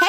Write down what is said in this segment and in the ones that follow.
Hey,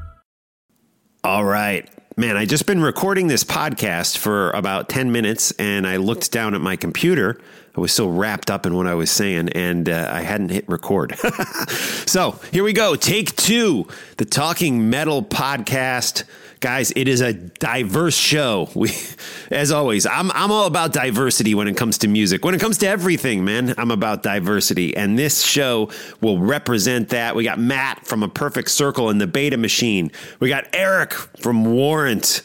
All right. Man, I just been recording this podcast for about 10 minutes and I looked down at my computer. I was so wrapped up in what I was saying and I hadn't hit record. So here we go. Take two, the Talking Metal podcast. Guys, it is a diverse show. As always, I'm all about diversity when it comes to music. When it comes to everything, man, I'm about diversity. And this show will represent that. We got Matt from A Perfect Circle and The Beta Machine. We got Eric from Warrant.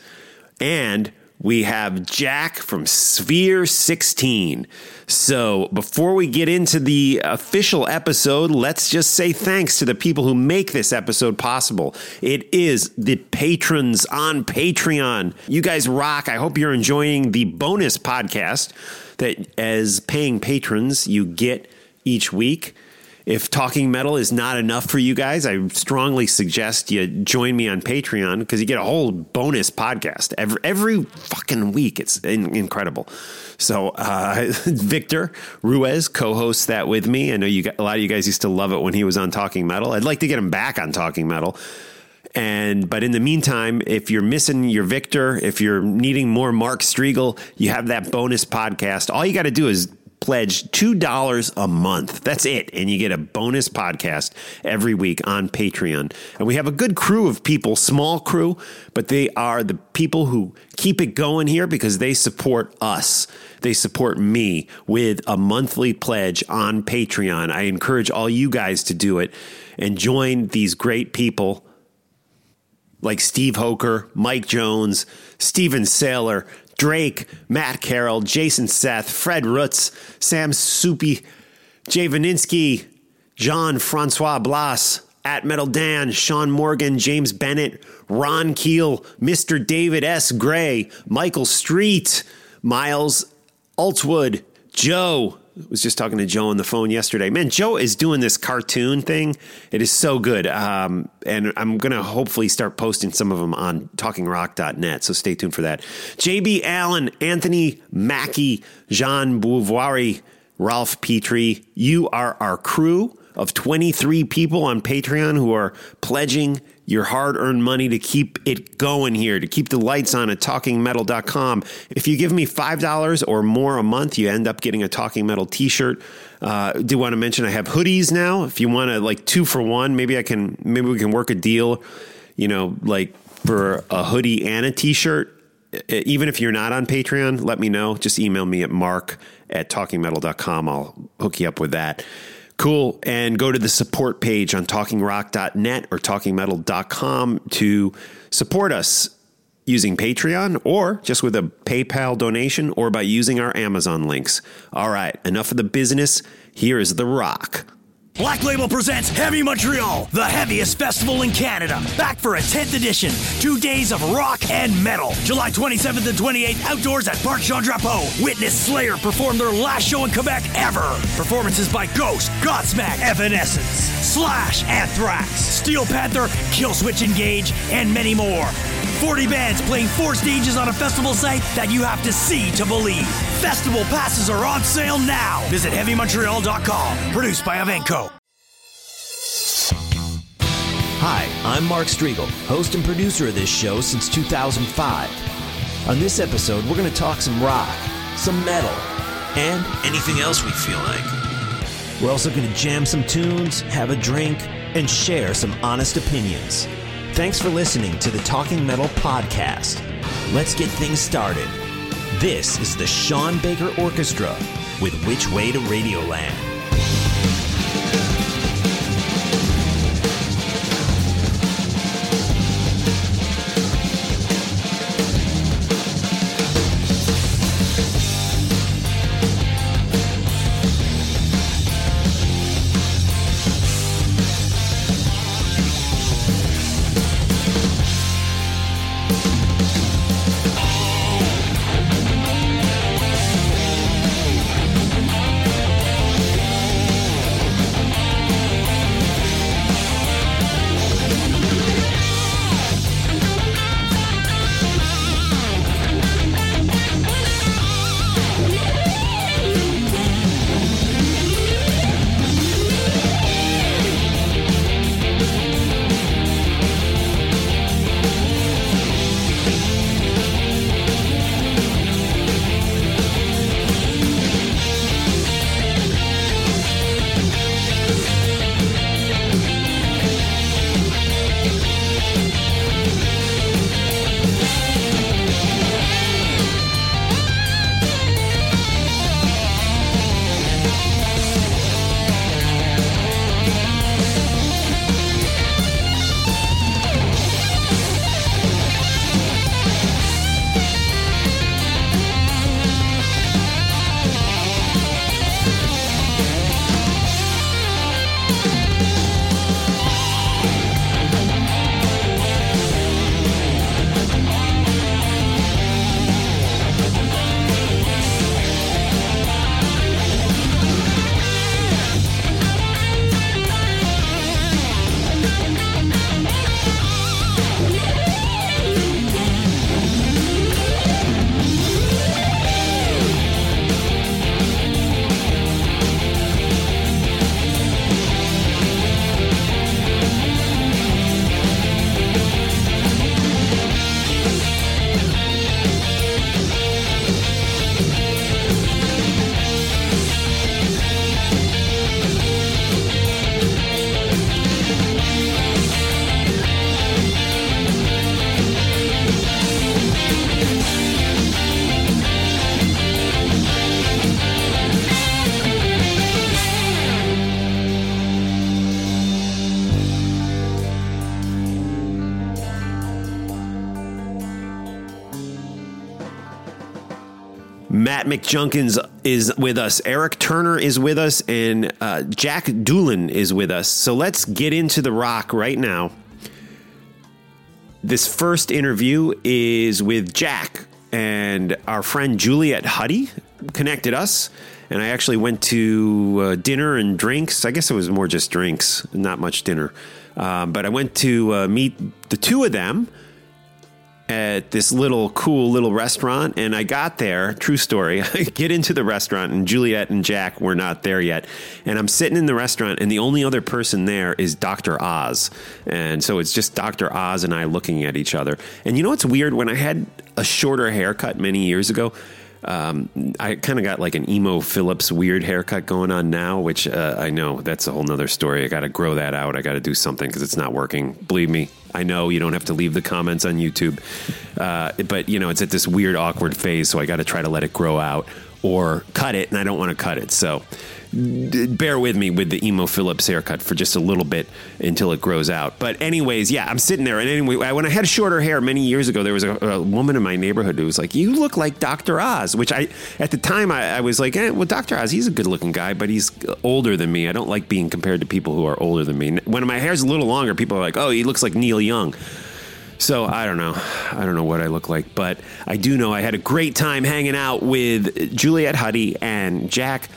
And we have Jack from Cypher16. So before we get into the official episode, let's just say thanks to the people who make this episode possible. It is the patrons on Patreon. You guys rock. I hope you're enjoying the bonus podcast that as paying patrons you get each week. If Talking Metal is not enough for you guys, I strongly suggest you join me on Patreon because you get a whole bonus podcast every fucking week. It's incredible. So Victor Ruiz co-hosts that with me. I know a lot of you guys used to love it when he was on Talking Metal. I'd like to get him back on Talking Metal. But in the meantime, if you're missing your Victor, if you're needing more Mark Striegel, you have that bonus podcast. All you got to do is pledge $2 a month. That's it. And you get a bonus podcast every week on Patreon. And we have a good crew of people, small crew, but they are the people who keep it going here because they support us. They support me with a monthly pledge on Patreon. I encourage all you guys to do it and join these great people like Steve Hoker, Mike Jones, Steven Saylor, Drake, Matt Carroll, Jason Seth, Fred Roots, Sam Soupy, Jay Vaninsky, Jean-Francois Blas, At Metal Dan, Sean Morgan, James Bennett, Ron Keel, Mr. David S. Gray, Michael Street, Miles Altwood, Joe. I was just talking to Joe on the phone yesterday. Man, Joe is doing this cartoon thing. It is so good. And I'm going to hopefully start posting some of them on talkingrock.net. So stay tuned for that. JB Allen, Anthony Mackey, Jean Bouvoirie, Ralph Petrie. You are our crew of 23 people on Patreon who are pledging your hard-earned money to keep it going here, to keep the lights on at TalkingMetal.com. If you give me $5 or more a month, you end up getting a Talking Metal t-shirt. Do want to mention I have hoodies now. If you want to, like, 2 for 1, maybe we can work a deal, you know, like for a hoodie and a t-shirt. Even if you're not on Patreon, let me know. Just email me at mark@talkingmetal.com. I'll hook you up with that. Cool. And go to the support page on talkingrock.net or talkingmetal.com to support us using Patreon or just with a PayPal donation or by using our Amazon links. All right. Enough of the business. Here is The Rock. Black Label presents Heavy Montreal, the heaviest festival in Canada. Back for a 10th edition, 2 days of rock and metal. July 27th and 28th, outdoors at Parc Jean-Drapeau. Witness Slayer perform their last show in Quebec ever. Performances by Ghost, Godsmack, Evanescence, Slash, Anthrax, Steel Panther, Killswitch Engage, and many more. 40 bands playing 4 stages on a festival site that you have to see to believe. Festival passes are on sale now. Visit HeavyMontreal.com. Produced by Avenco. Hi, I'm Mark Striegel, host and producer of this show since 2005. On this episode, we're going to talk some rock, some metal, and anything else we feel like. We're also going to jam some tunes, have a drink, and share some honest opinions. Thanks for listening to the Talking Metal Podcast. Let's get things started. This is the Sean Baker Orchestra with Which Way to Radioland. Matt McJunkins is with us. Eric Turner is with us, and Jack Doolin is with us. So let's get into the rock right now. This first interview is with Jack, and our friend Juliet Huddy connected us. And I actually went to dinner and drinks. I guess it was more just drinks, not much dinner. But I went to meet the two of them at this cool little restaurant, and I got there, true story, I get into the restaurant and Juliet and Jack were not there yet, and I'm sitting in the restaurant and the only other person there is Dr. Oz, and so it's just Dr. Oz and I looking at each other. And you know what's weird, when I had a shorter haircut many years ago, I kind of got like an Emo Phillips weird haircut going on now, which I know that's a whole nother story. I got to grow that out. I got to do something because it's not working. Believe me, I know you don't have to leave the comments on YouTube, but you know, it's at this weird, awkward phase. So I got to try to let it grow out or cut it. And I don't want to cut it. So bear with me with the Emo Phillips haircut for just a little bit until it grows out. But anyways, yeah, I'm sitting there. And anyway, when I had shorter hair many years ago, there was a woman in my neighborhood who was like, you look like Dr. Oz, which at the time I was like, well, Dr. Oz, he's a good looking guy, but he's older than me. I don't like being compared to people who are older than me. When my hair's a little longer, people are like, oh, he looks like Neil Young. So I don't know what I look like, but I do know I had a great time hanging out with Juliet Huddy and Jack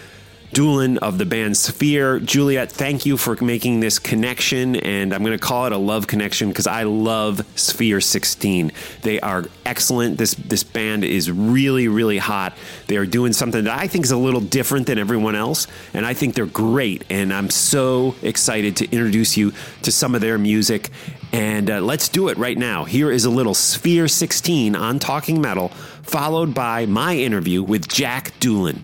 Doolin of the band Sphere. Juliet, thank you for making this connection, and I'm going to call it a love connection because I love Cypher16. They are excellent. This band is really, really hot. They are doing something that I think is a little different than everyone else, and I think they're great, and I'm so excited to introduce you to some of their music, and let's do it right now. Here is a little Cypher16 on Talking Metal, followed by my interview with Jack Doolin.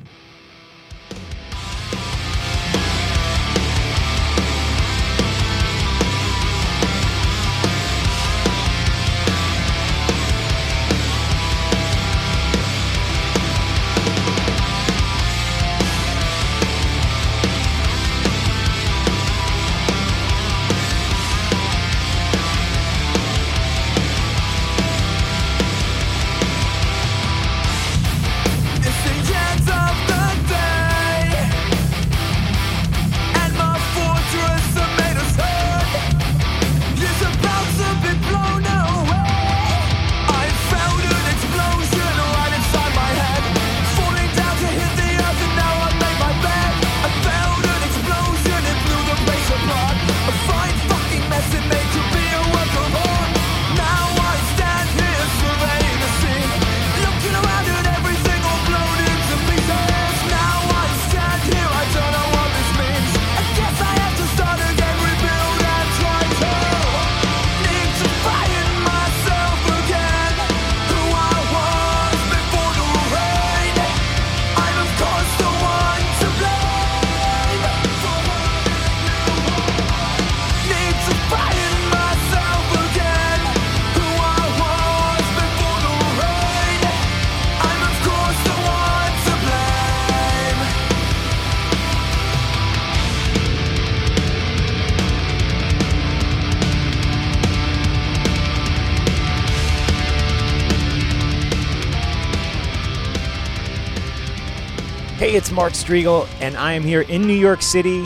Hey, it's Mark Striegel, and I am here in New York City.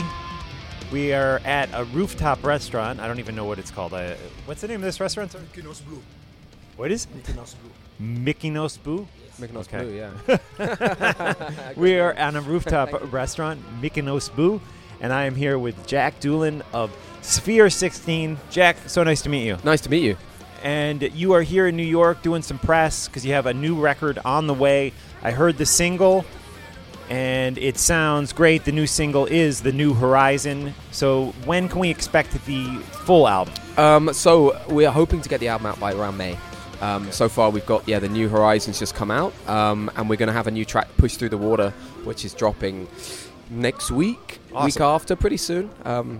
We are at a rooftop restaurant. I don't even know what it's called. What's the name of this restaurant? Mykonos Blue. What is it? Mykonos Blue. Mykonos Blue? Yes. Mykonos okay. Blue, yeah. We are on a rooftop restaurant, Mykonos Blue, and I am here with Jack Doolin of Cypher16. Jack, so nice to meet you. Nice to meet you. And you are here in New York doing some press because you have a new record on the way. I heard the single, and it sounds great. The new single is The New Horizon. So when can we expect the full album? So we are hoping to get the album out by around May. So far we've got, The New Horizon's just come out, and we're going to have a new track, Push Through the Water, which is dropping next week, week after, pretty soon.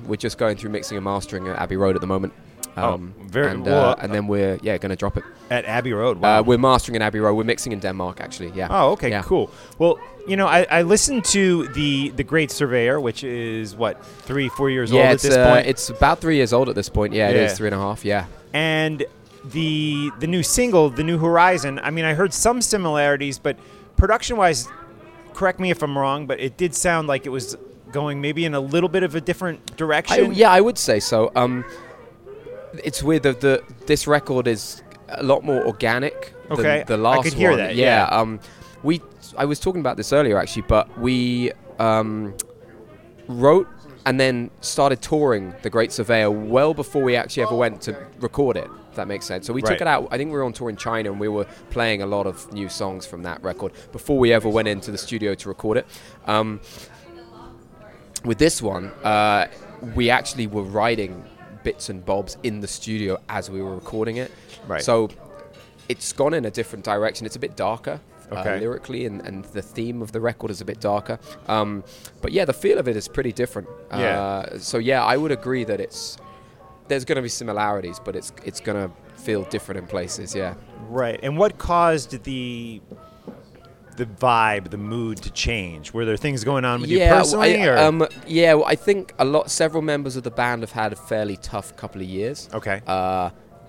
We're just going through mixing and mastering at Abbey Road at the moment. And then we're going to drop it at Abbey Road. Wow. We're mastering in Abbey Road. We're mixing in Denmark, actually. Yeah. Oh, okay, cool. Well, I listened to the Great Surveyor, which is what 3-4 years old at this point. It's about 3 years old at this point. Yeah, it is 3.5. Yeah. And the new single, The New Horizon. I mean, I heard some similarities, but production wise, correct me if I'm wrong, but it did sound like it was going maybe in a little bit of a different direction. I would say so. It's weird that this record is a lot more organic than the last one. I could hear that. Yeah. I was talking about this earlier, actually, but we wrote and then started touring The Great Surveyor well before we actually ever went to record it, if that makes sense. So we took it out. I think we were on tour in China, and we were playing a lot of new songs from that record before we ever went into the studio to record it. With this one, we actually were writing bits and bobs in the studio as we were recording it. Right. So it's gone in a different direction. It's a bit darker lyrically, and the theme of the record is a bit darker. But the feel of it is pretty different. So I would agree that there's going to be similarities, but it's going to feel different in places. Yeah. Right. And what caused the vibe, the mood to change? Were there things going on with you personally? I think several members of the band have had a fairly tough couple of years. Okay.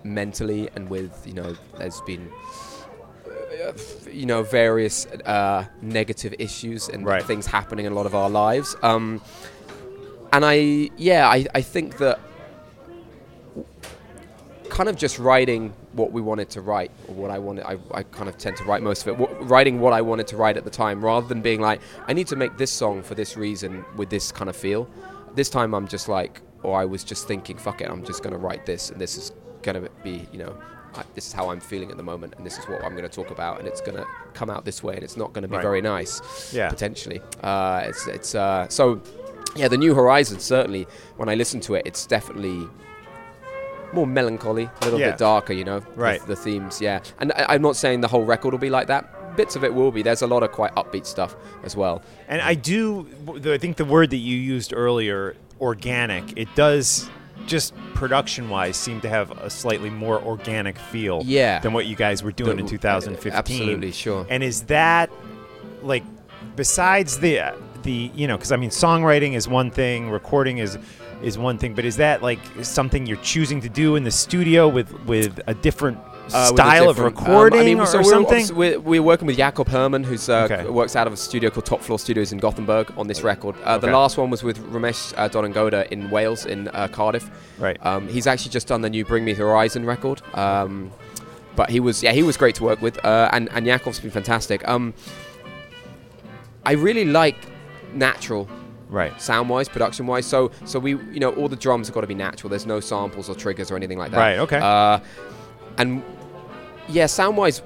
Mentally, and with, there's been, various negative issues and things happening in a lot of our lives. And I think that kind of just writing what we wanted to write, or what I wanted. I kind of tend to write most of it. Writing what I wanted to write at the time, rather than being like, I need to make this song for this reason with this kind of feel. This time I'm just like, or I was just thinking, fuck it, I'm just going to write this, and this is going to be, this is how I'm feeling at the moment, and this is what I'm going to talk about, and it's going to come out this way, and it's not going to be very nice, potentially. So The New Horizon, certainly when I listen to it, it's definitely more melancholy, a little bit darker, the themes, And I'm not saying the whole record will be like that. Bits of it will be. There's a lot of quite upbeat stuff as well. And I think the word that you used earlier, organic, it does just production-wise seem to have a slightly more organic feel than what you guys were doing in 2015. Absolutely, sure. And is that, like, besides the because, I mean, songwriting is one thing, recording is one thing, but is that like something you're choosing to do in the studio with a different style of recording or something? We're working with Jacob Herman, who works out of a studio called Top Floor Studios in Gothenburg on this record. The last one was with Ramesh Donangoda in Wales, in Cardiff. Right. He's actually just done the new Bring Me Horizon record. But he was great to work with, and Jacob's been fantastic. I really like natural. Right. Sound-wise, production-wise. So we, all the drums have got to be natural. There's no samples or triggers or anything like that. Right, okay. Sound-wise,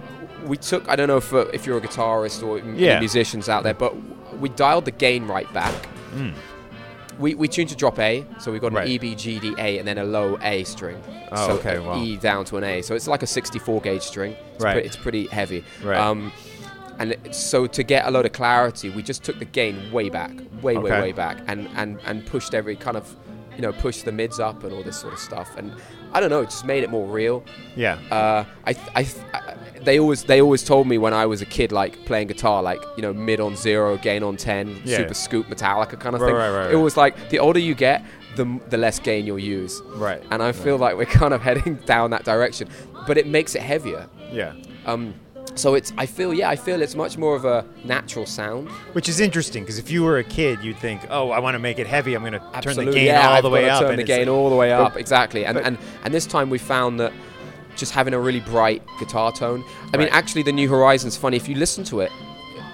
we took, I don't know if you're a guitarist or musicians out there, but we dialed the gain right back. Mm. We tuned to drop A, so we've got an E, B, G, D, A, and then a low A string. Oh, so okay, wow. E down to an A. So it's like a 64-gauge string. It's it's pretty heavy. Right. And so to get a load of clarity, we just took the gain way back, way back, and pushed every kind of, pushed the mids up and all this sort of stuff. And I don't know, it just made it more real. Yeah. They always told me when I was a kid, like playing guitar, like, mid on 0, gain on 10, super scoop Metallica kind of thing. Right. It was like the older you get, the less gain you'll use. Right. And I feel like we're kind of heading down that direction, but it makes it heavier. Yeah. So it's, I feel it's much more of a natural sound. Which is interesting, because if you were a kid, you'd think, oh, I want to make it heavy, I'm going to turn the gain all the way up. Turn the gain all the way up, exactly. And this time we found that just having a really bright guitar tone. I mean, actually, The New Horizon's funny. If you listen to it,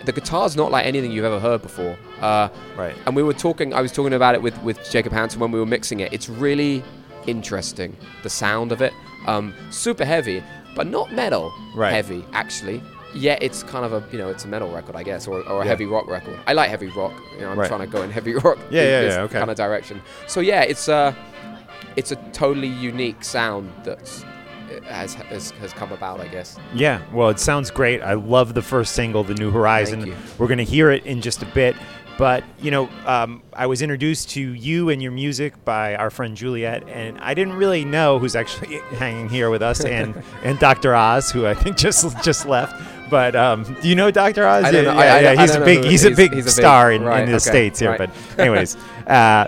the guitar's not like anything you've ever heard before. Right. And we were talking, I was talking about it with Jacob Hansen when we were mixing it. It's really interesting, the sound of it. Super heavy, but not metal heavy, actually. Yeah, it's kind of a, it's a metal record, I guess, or a heavy rock record. I like heavy rock. I'm trying to go in heavy rock okay. kind of direction. So yeah, it's a totally unique sound that's has come about, I guess. Yeah, well, it sounds great. I love the first single, The New Horizon. We're going to hear it in just a bit. But, I was introduced to you and your music by our friend Juliet, and I didn't really know, who's actually hanging here with us, and Dr. Oz, who I think just left. But do you know Dr. Oz? I don't know. He's a big star in the States here. Right. But anyways, I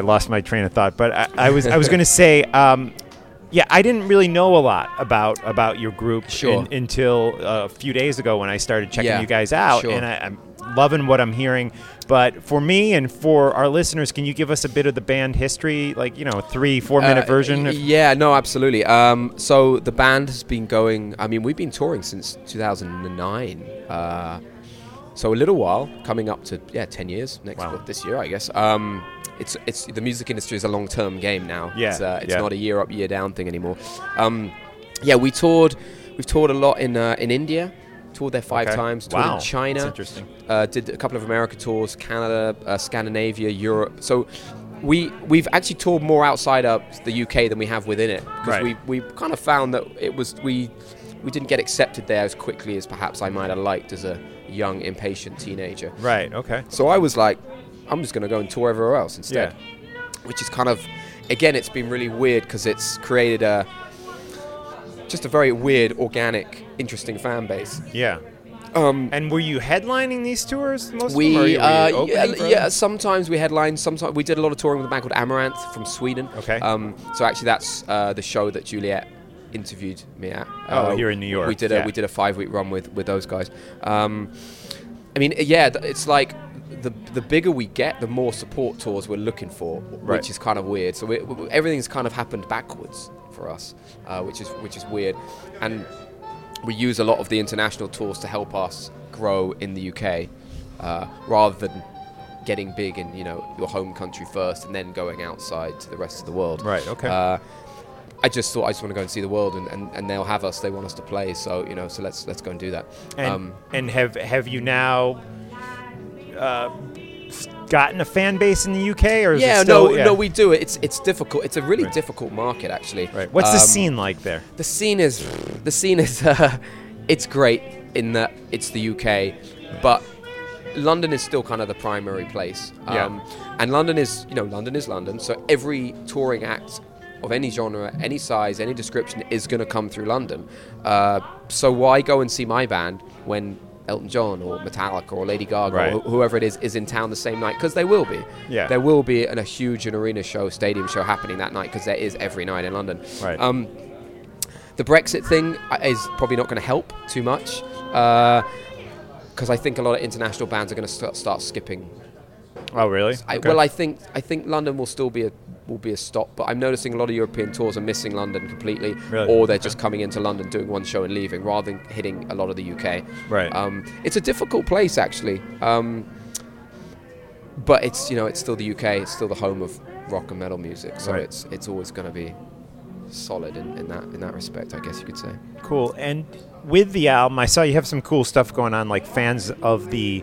lost my train of thought. But I was going to say... yeah, I didn't really know a lot about your group until a few days ago when I started checking you guys out, and I'm loving what I'm hearing. But for me and for our listeners, can you give us a bit of the band history, like, a 3-4 minute version? Yeah, no, absolutely. So the band has been going, we've been touring since 2009, so a little while, coming up to 10 years this year, I guess. It's the music industry is a long-term game now. Yeah, it's not a year up, year down thing anymore. We've toured a lot in India. Toured there 5 times. Toured in China. That's interesting. Did a couple of America tours, Canada, Scandinavia, Europe. So we've actually toured more outside of the UK than we have within it, because we kind of found that it was we didn't get accepted there as quickly as perhaps I might have liked as a young, impatient teenager. Right. Okay. So I was like, I'm just going to go and tour everywhere else instead, which is kind of, again, it's been really weird, because it's created a very weird, organic, interesting fan base. Yeah. And were you headlining these tours? Sometimes we headlined. Sometimes we did a lot of touring with a band called Amaranth from Sweden. Okay. So actually, that's the show that Juliet interviewed me at. Here in New York. We did a 5-week run with those guys. It's like. The bigger we get, the more support tours we're looking for, which is kind of weird. So everything's kind of happened backwards for us, which is weird. And we use a lot of the international tours to help us grow in the UK, rather than getting big in your home country first and then going outside to the rest of the world. Right. Okay. I just thought I just want to go and see the world, and they'll have us. They want us to play, so so let's go and do that. And have you now? Gotten a fan base in the UK, or is it still? No, we do. It's difficult. It's a really difficult market, actually. Right. What's the scene like there? The scene is it's great in that it's the UK, but London is still kind of the primary place. And London is London. So every touring act of any genre, any size, any description is going to come through London. So why go and see my band when Elton John or Metallica or Lady Gaga or whoever it is in town the same night? Because they will be. Yeah. There will be a huge arena show, stadium show happening that night, because there is every night in London. Right. The Brexit thing is probably not going to help too much, because I think a lot of international bands are going to start skipping. Oh, really? Okay. Well, I think London will still be a stop, but I'm noticing a lot of European tours are missing London completely, or they're just coming into London, doing one show and leaving, rather than hitting a lot of the UK. Right. It's a difficult place, actually, but it's it's still the UK. It's still the home of rock and metal music, so it's always going to be solid in that respect, I guess you could say. Cool. And with the album, I saw you have some cool stuff going on, like fans of the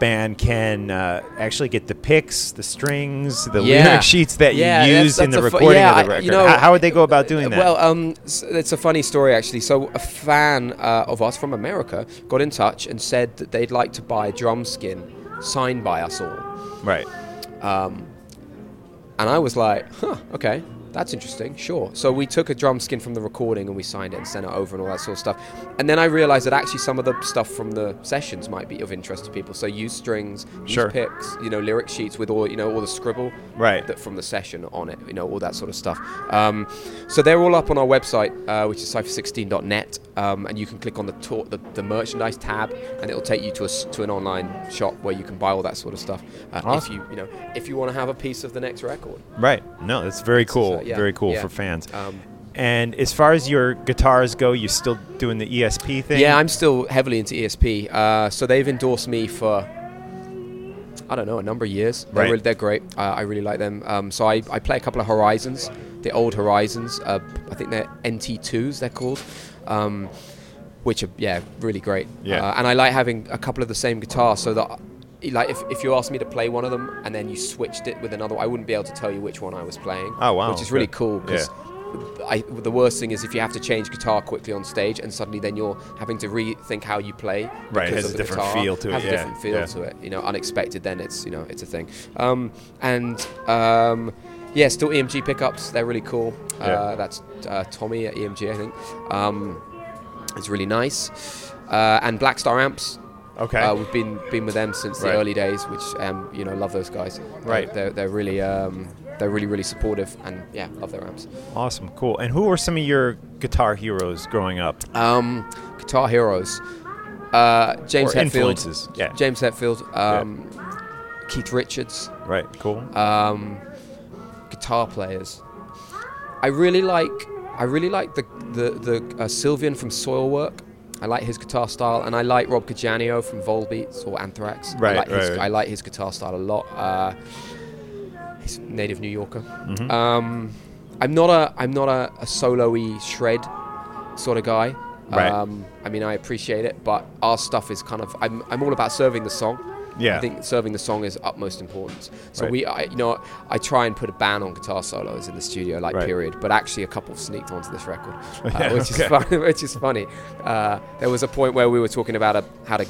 band can actually get the picks, the strings, the lyric sheets that you use that's in the recording of the record. How would they go about doing that? Well, it's a funny story, actually. So a fan of us from America got in touch and said that they'd like to buy a drum skin signed by us all. Right. And I was like, okay. that's interesting, sure. So we took a drum skin from the recording and we signed it and sent it over and all that sort of stuff. And then I realized that actually some of the stuff from the sessions might be of interest to people. So use strings, use sure. picks, you know, lyric sheets with all, you know, all the scribble right. that from the session on it, you know, all that sort of stuff. So they're all up on our website, which is cypher16.net, and you can click on the merchandise tab and it'll take you to an online shop where you can buy all that sort of stuff. Awesome. If you want to have a piece of the next record. Right. No, it's very cool. Yeah. Very cool yeah. for fans. And as far as your guitars go, you're still doing the ESP thing? Yeah, I'm still heavily into ESP. So they've endorsed me for, I don't know, a number of years. Right. They're great. I really like them. So I play a couple of Horizons, the old Horizons. I think they're NT2s, they're called, which are, yeah, really great. Yeah. And I like having a couple of the same guitars so that... Like if you asked me to play one of them and then you switched it with another, I wouldn't be able to tell you which one I was playing. Oh wow! Which is really cool because the worst thing is if you have to change guitar quickly on stage and suddenly then you're having to rethink how you play. Right, it has a different feel to it. Has a different feel to it. You know, unexpected. Then it's it's a thing. Still EMG pickups. They're really cool. That's Tommy at EMG, I think. It's really nice. And Black Star amps. Okay. We've been with them since the early days, which love those guys. Right. They're really supportive, and yeah, love their amps. Awesome, cool. And who were some of your guitar heroes growing up? Guitar heroes, James Hetfield. Influences. Yeah. James Hetfield. Keith Richards. Right. Cool. Guitar players. I really like the Sylvian from Soilwork. I like his guitar style, and I like Rob Caggiano from Volbeat or Anthrax. Right, I like his guitar style a lot. He's a native New Yorker. Mm-hmm. I'm not a solo-y shred sort of guy. Right. I appreciate it, but our stuff is kind of. I'm all about serving the song. Yeah. I think serving the song is utmost importance. So I try and put a ban on guitar solos in the studio, period. But actually, a couple sneaked onto this record, which is funny. There was a point where we were talking about how to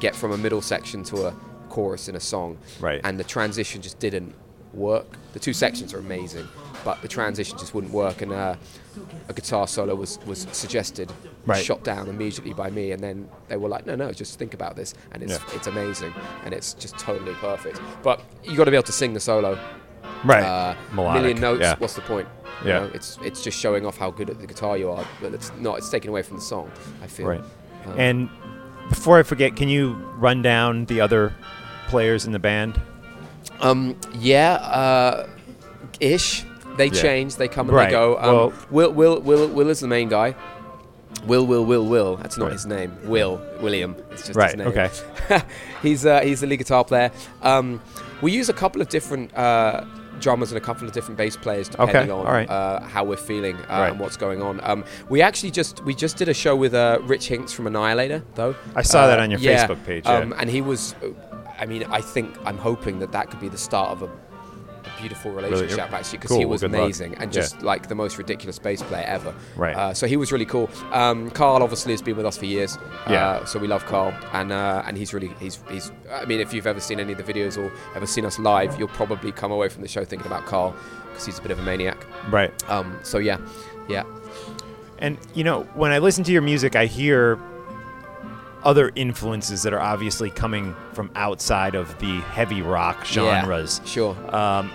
get from a middle section to a chorus in a song, right? And the transition just didn't work. The two sections are amazing, but the transition just wouldn't work. And a guitar solo was suggested, shot down immediately by me, and then they were like, no, just think about this, and it's amazing, and it's just totally perfect. But you got to be able to sing the solo, right? Melodic. Million notes. Yeah. What's the point? Yeah, it's just showing off how good at the guitar you are, but it's not. It's taken away from the song, I feel. Right. And before I forget, can you run down the other players in the band? Ish. They change. They come and they go. Will is the main guy. Will. That's not his name. William. It's just his name. Okay. He's the lead guitar player. We use a couple of different drummers and a couple of different bass players depending on how we're feeling and what's going on. We actually just did a show with Rich Hinks from Annihilator, though. I saw that on your Facebook page. And he was. I'm hoping that could be the start of a beautiful relationship, really? Actually, because he was amazing and just like the most ridiculous bass player ever. Right. So he was really cool. Carl obviously has been with us for years. So we love Carl, and he's really. I mean, if you've ever seen any of the videos or ever seen us live, you'll probably come away from the show thinking about Carl because he's a bit of a maniac. Right. So. And when I listen to your music, I hear other influences that are obviously coming from outside of the heavy rock genres. Yeah, sure.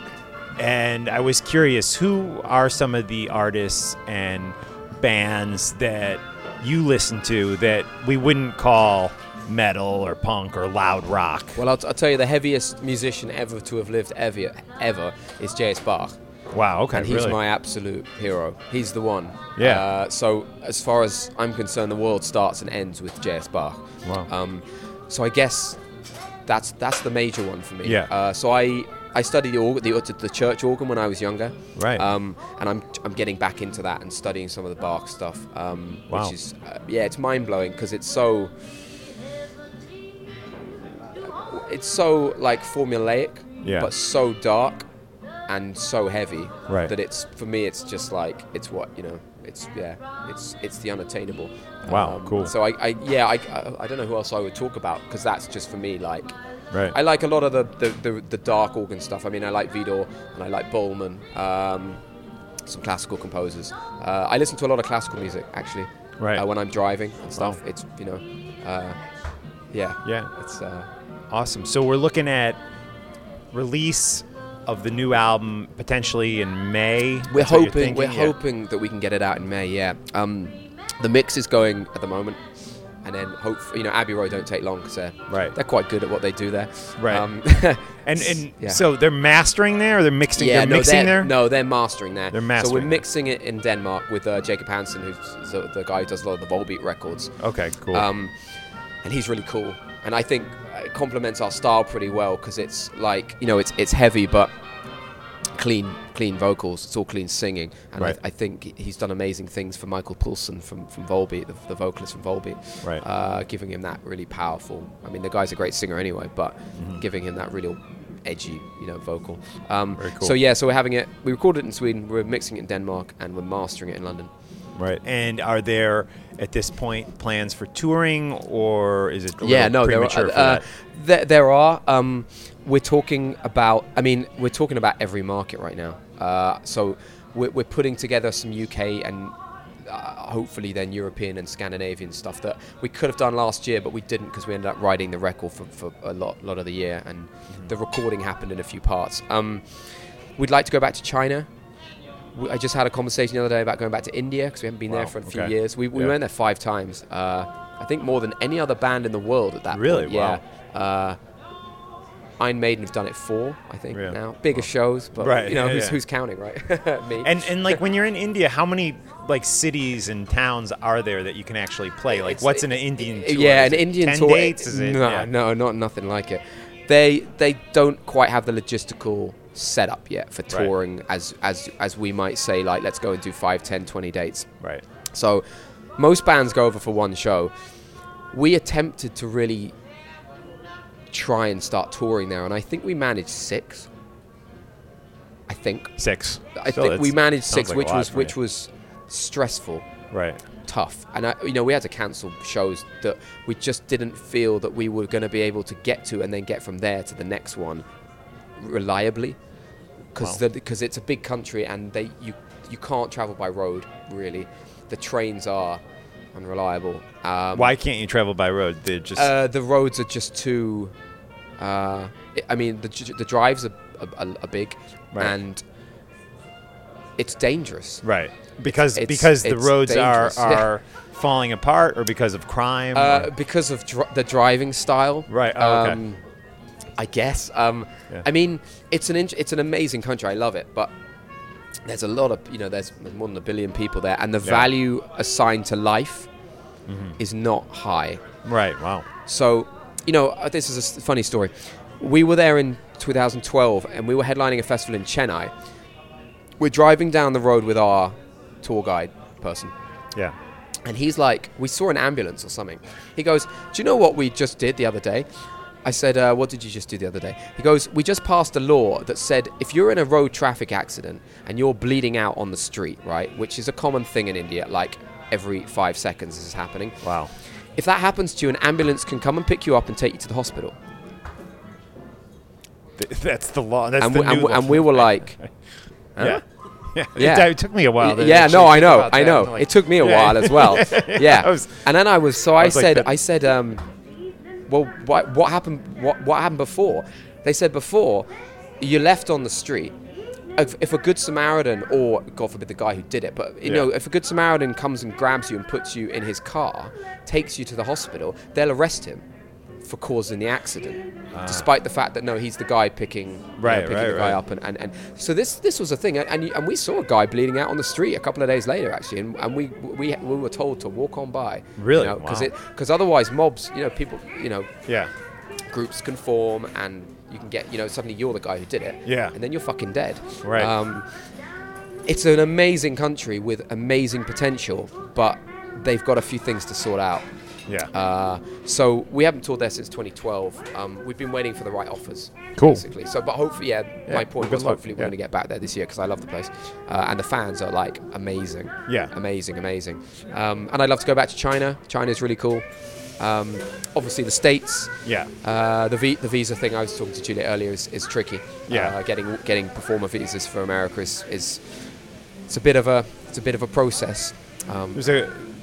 And I was curious, who are some of the artists and bands that you listen to that we wouldn't call metal or punk or loud rock? Well, I'll tell you, the heaviest musician ever to have lived ever is J.S. Bach. Wow, okay, and he's really my absolute hero. He's the one. Yeah. So as far as I'm concerned, the world starts and ends with J.S. Bach. Wow. So I guess that's the major one for me. Yeah. So I studied the church organ when I was younger. Right. And I'm getting back into that and studying some of the Bach stuff. Wow. Which is it's mind blowing because it's so like formulaic. Yeah. But so dark and so heavy that it's, for me, it's just like, it's what, it's the unattainable. Wow, cool. So I don't know who else I would talk about because that's just for me like, I like a lot of the dark organ stuff. I mean, I like Vidor and I like Bollman. some classical composers. I listen to a lot of classical music, actually. Right. When I'm driving and stuff. Wow. It's, you know, yeah. Yeah. It's awesome. So we're looking at release of the new album potentially in May. We're hoping. We're hoping that we can get it out in May. Yeah. The mix is going at the moment, and then hopefully, you know, Abbey Road don't take long because they're quite good at what they do there. Right. And so they're mastering there, or they're mixing. Yeah, they're mastering there. They're mastering. So we're mixing it in Denmark with Jacob Hansen, who's the guy who does a lot of the Volbeat records. Okay, cool. And he's really cool, and I think it complements our style pretty well because it's like, you know, it's heavy but clean vocals. It's all clean singing, and I think he's done amazing things for Michael Poulsen from Volbeat, the vocalist from Volbeat, giving him that really powerful, I mean, the guy's a great singer anyway, but giving him that really edgy, you know, vocal. Very cool. So yeah, so we're having it, we recorded it in Sweden, we're mixing it in Denmark, and we're mastering it in London. Right. And are there at this point plans for touring, or is it premature for that? There are. We're talking about every market right now. So we're putting together some UK and hopefully then European and Scandinavian stuff that we could have done last year, but we didn't because we ended up writing the record for a lot of the year, and the recording happened in a few parts. We'd like to go back to China. I just had a conversation the other day about going back to India because we haven't been there for a few years. We went there 5 times. I think more than any other band in the world at that point. Really? Wow. Yeah. Iron Maiden have done it 4, I think, now. Bigger shows, but you know, who's counting, right? Me. And like when you're in India, how many like cities and towns are there that you can actually play? Like what's an Indian tour? Yeah, an Indian 10 tour. 10 dates, is it? No, not nothing like it. They don't quite have the logistical set up yet for touring as we might say, like, let's go and do 5, 10, 20 dates. Right. So most bands go over for one show. We attempted to really try and start touring there, and I think we managed 6. Which was stressful. Right. Tough. And I, you know, we had to cancel shows that we just didn't feel that we were going to be able to get to and then get from there to the next one reliably, because it's a big country, and you can't travel by road, really. The trains are unreliable. Why can't you travel by road? They're just the roads are just too the drives are big, and it's dangerous, right? Because the roads are falling apart, or because of crime, because of the driving style, right? Oh, okay. I guess. I mean, it's an amazing country. I love it, but there's a lot of, you know, there's more than 1 billion people there, and the value assigned to life is not high. Right. Wow. So, you know, this is a funny story. We were there in 2012, and we were headlining a festival in Chennai. We're driving down the road with our tour guide person. Yeah. And he's like, we saw an ambulance or something. He goes, "Do you know what we just did the other day?" I said, "What did you just do the other day?" He goes, "We just passed a law that said if you're in a road traffic accident and you're bleeding out on the street, right, which is a common thing in India, like every 5 seconds this is happening. Wow. If that happens to you, an ambulance can come and pick you up and take you to the hospital." That's the law. That's the new law. And we were like, huh? Yeah. Yeah. It took me a while. I know. Like, it took me a while as well. Yeah. I said, "Well, what happened? What happened before?" They said, "Before, you left on the street. If a good Samaritan, or God forbid, the guy who did it, but you know, if a good Samaritan comes and grabs you and puts you in his car, takes you to the hospital, they'll arrest him for causing the accident, despite the fact that he's the guy picking the guy up." And so this was a thing, and we saw a guy bleeding out on the street a couple of days later, actually, and we were told to walk on by, really, because otherwise mobs, you know, people, you know, groups can form, and you can get, you know, suddenly you're the guy who did it, and then you're fucking dead, right? It's an amazing country with amazing potential, but they've got a few things to sort out. Yeah. So we haven't toured there since 2012. We've been waiting for the right offers. Cool. Basically. So, but hopefully, my point was hopefully we're going to get back there this year because I love the place, and the fans are like amazing. Yeah. Amazing. And I'd love to go back to China. China's really cool. Obviously the States. Yeah. The visa thing I was talking to Juliet earlier is tricky. Yeah. Getting performer visas for America is it's a bit of a process.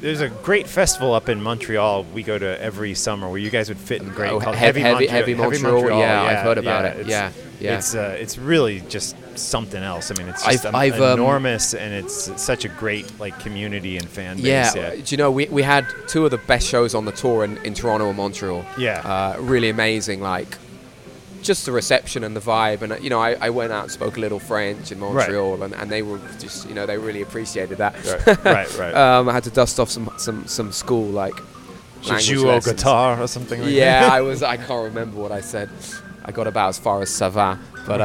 There's a great festival up in Montreal we go to every summer where you guys would fit in great. Heavy Montreal. Yeah, I've heard about it. Yeah. It's really just something else. I mean, it's just enormous, and it's such a great like community and fan base. Yeah. Do you know, we had two of the best shows on the tour in Toronto and Montreal. Yeah. Really amazing. Like, just the reception and the vibe, and I went out and spoke a little French in Montreal, right. and they were just, they really appreciated that. Right. I had to dust off some school like language guitar or something. Like that. I can't remember what I said. I got about as far as ça va, but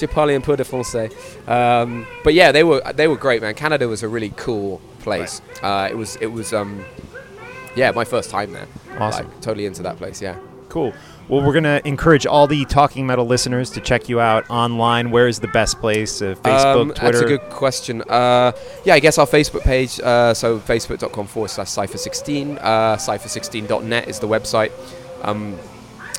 je parle un peu de français. But yeah, they were great, man. Canada was a really cool place. Right. It was my first time there. Awesome. Like, totally into that place. Yeah. Cool. Well, we're going to encourage all the Talking Metal listeners to check you out online. Where is the best place? Facebook, Twitter? That's a good question. I guess our Facebook page. So facebook.com/Cypher16. Cypher16.net is the website.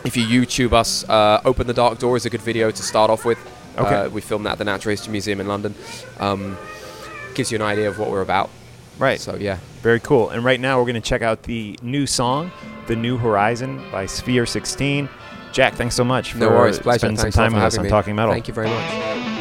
If you YouTube us, Open the Dark Door is a good video to start off with. Okay. We filmed that at the Natural History Museum in London. Gives you an idea of what we're about. Right. So, yeah. Very cool. And right now we're going to check out the new song, The New Horizon by Cypher16. Jack, thanks so much for spending some time with us on Talking Metal. Thank you very much.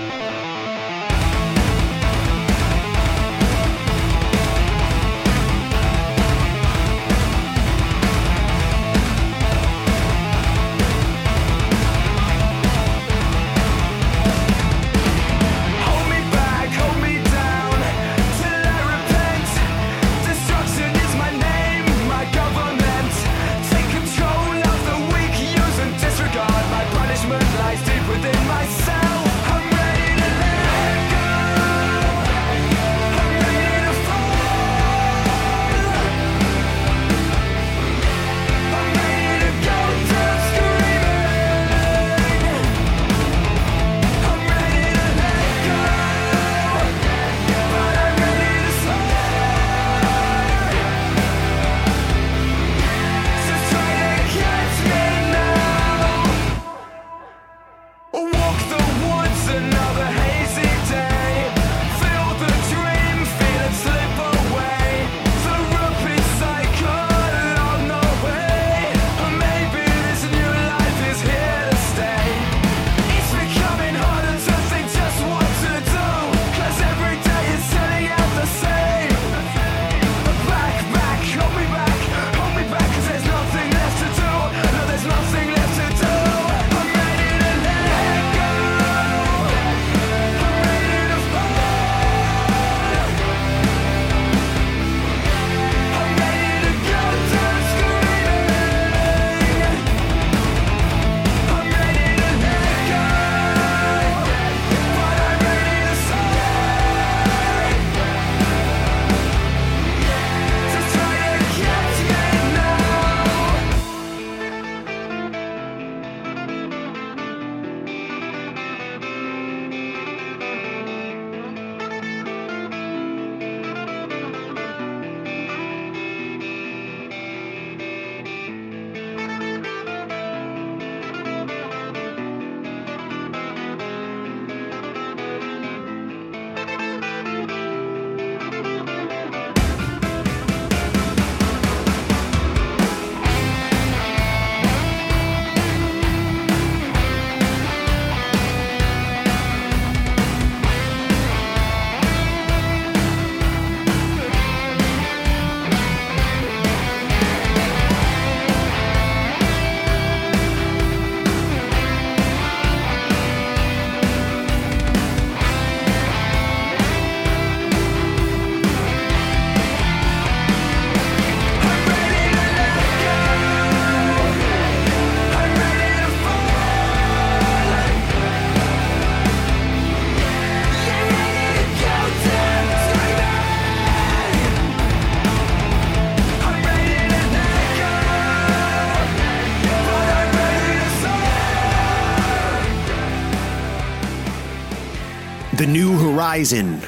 The New Horizon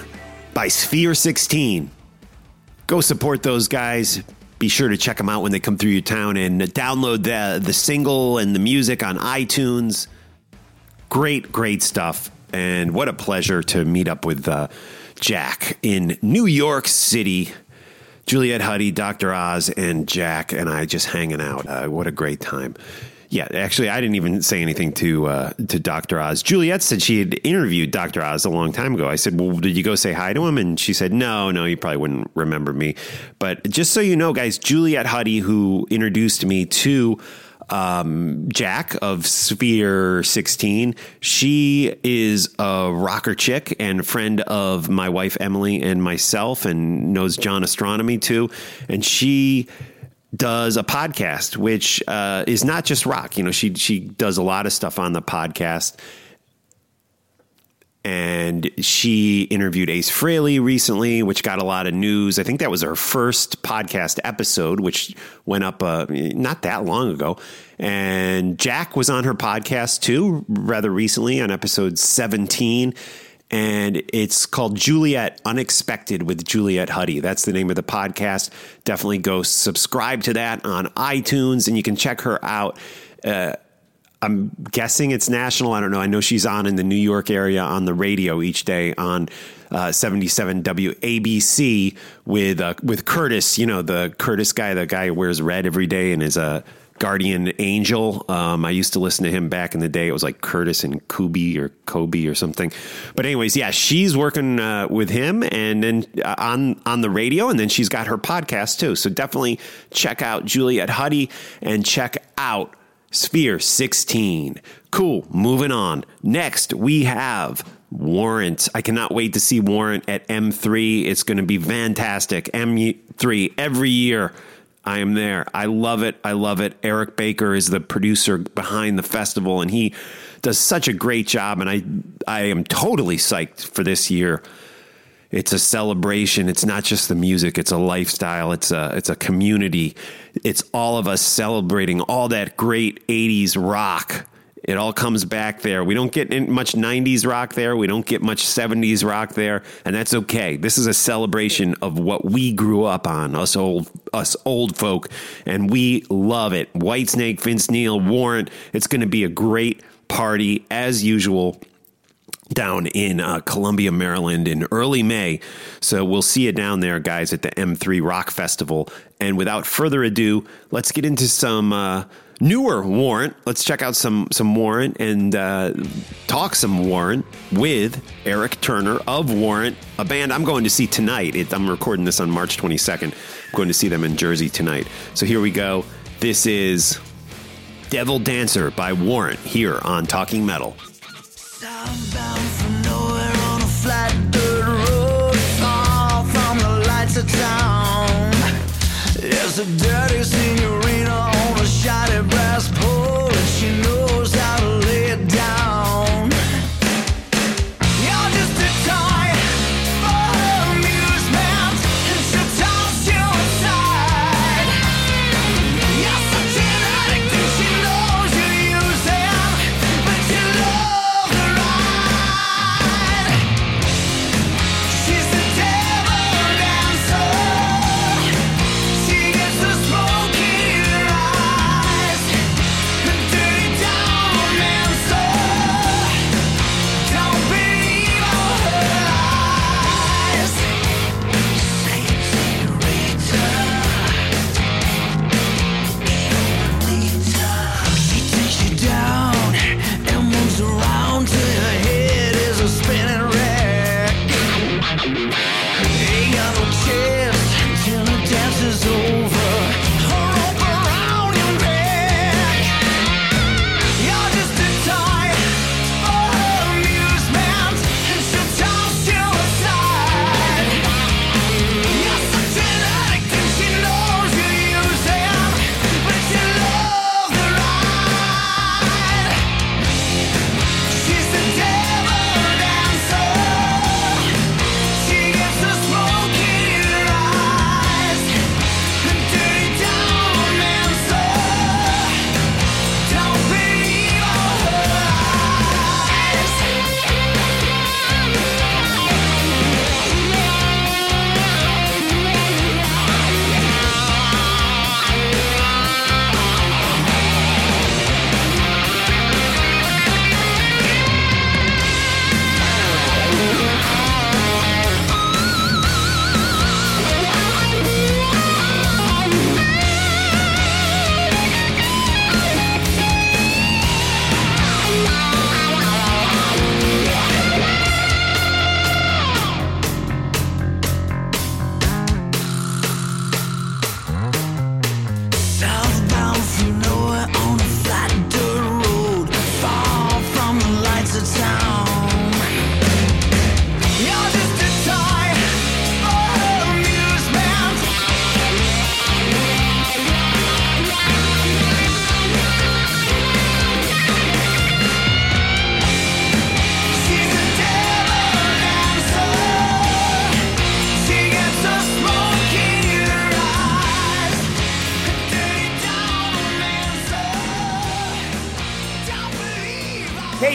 by Cypher16. Go support those guys. Be sure to check them out when they come through your town, and download the single and the music on iTunes. Great stuff. And what a pleasure to meet up with Jack in New York City. Juliet Huddy, Dr. Oz, and Jack and I just hanging out. What a great time. Yeah, actually, I didn't even say anything to Dr. Oz. Juliet said she had interviewed Dr. Oz a long time ago. I said, well, did you go say hi to him? And she said, no, you probably wouldn't remember me. But just so you know, guys, Juliet Huddy, who introduced me to Jack of Sphere 16, she is a rocker chick and friend of my wife, Emily, and myself, and knows John Astronomy, too. And she does a podcast, which is not just rock. You know, she does a lot of stuff on the podcast. And she interviewed Ace Frehley recently, which got a lot of news. I think that was her first podcast episode, which went up not that long ago. And Jack was on her podcast, too, rather recently on episode 17. And it's called Juliet Unexpected with Juliet Huddy. That's the name of the podcast. Definitely go subscribe to that on iTunes, and you can check her out. I'm guessing it's national. I don't know. I know she's on in the New York area on the radio each day on 77 WABC with Curtis, you know, the Curtis guy, the guy who wears red every day and is a guardian angel. I used to listen to him back in the day. It was like Curtis and Kobe or something. But anyways, yeah, she's working with him and then on the radio. And then she's got her podcast, too. So definitely check out Juliet Huddy and check out Sphere 16. Cool. Moving on. Next, we have Warrant. I cannot wait to see Warrant at M3. It's going to be fantastic. M3 every year. I am there. I love it. I love it. Eric Baker is the producer behind the festival, and he does such a great job. And I am totally psyched for this year. It's a celebration. It's not just the music. It's a lifestyle. It's a community. It's all of us celebrating all that great 80s rock. It all comes back there. We don't get much 90s rock there. We don't get much 70s rock there. And that's okay. This is a celebration of what we grew up on, us old folk. And we love it. Whitesnake, Vince Neil, Warrant. It's going to be a great party as usual down in Columbia, Maryland in early May. So we'll see you down there, guys, at the M3 Rock Festival. And without further ado, let's get into some newer Warrant. Let's check out some Warrant and talk some Warrant with Eric Turner of Warrant, a band I'm going to see tonight. I'm recording this on March 22nd. I'm going to see them in Jersey tonight. So here we go. This is Devil Dancer by Warrant here on Talking Metal. I'm bound for nowhere on a flat dirt road, far from the lights of town. There's a dirty senorita on a shoddy brass pole, and she knows how to lay it down. You're just a toy for her amusement, and she'll toss you aside. You're such an addict and she knows you're using, but you love the ride. She's the devil dancer. She gets the smoking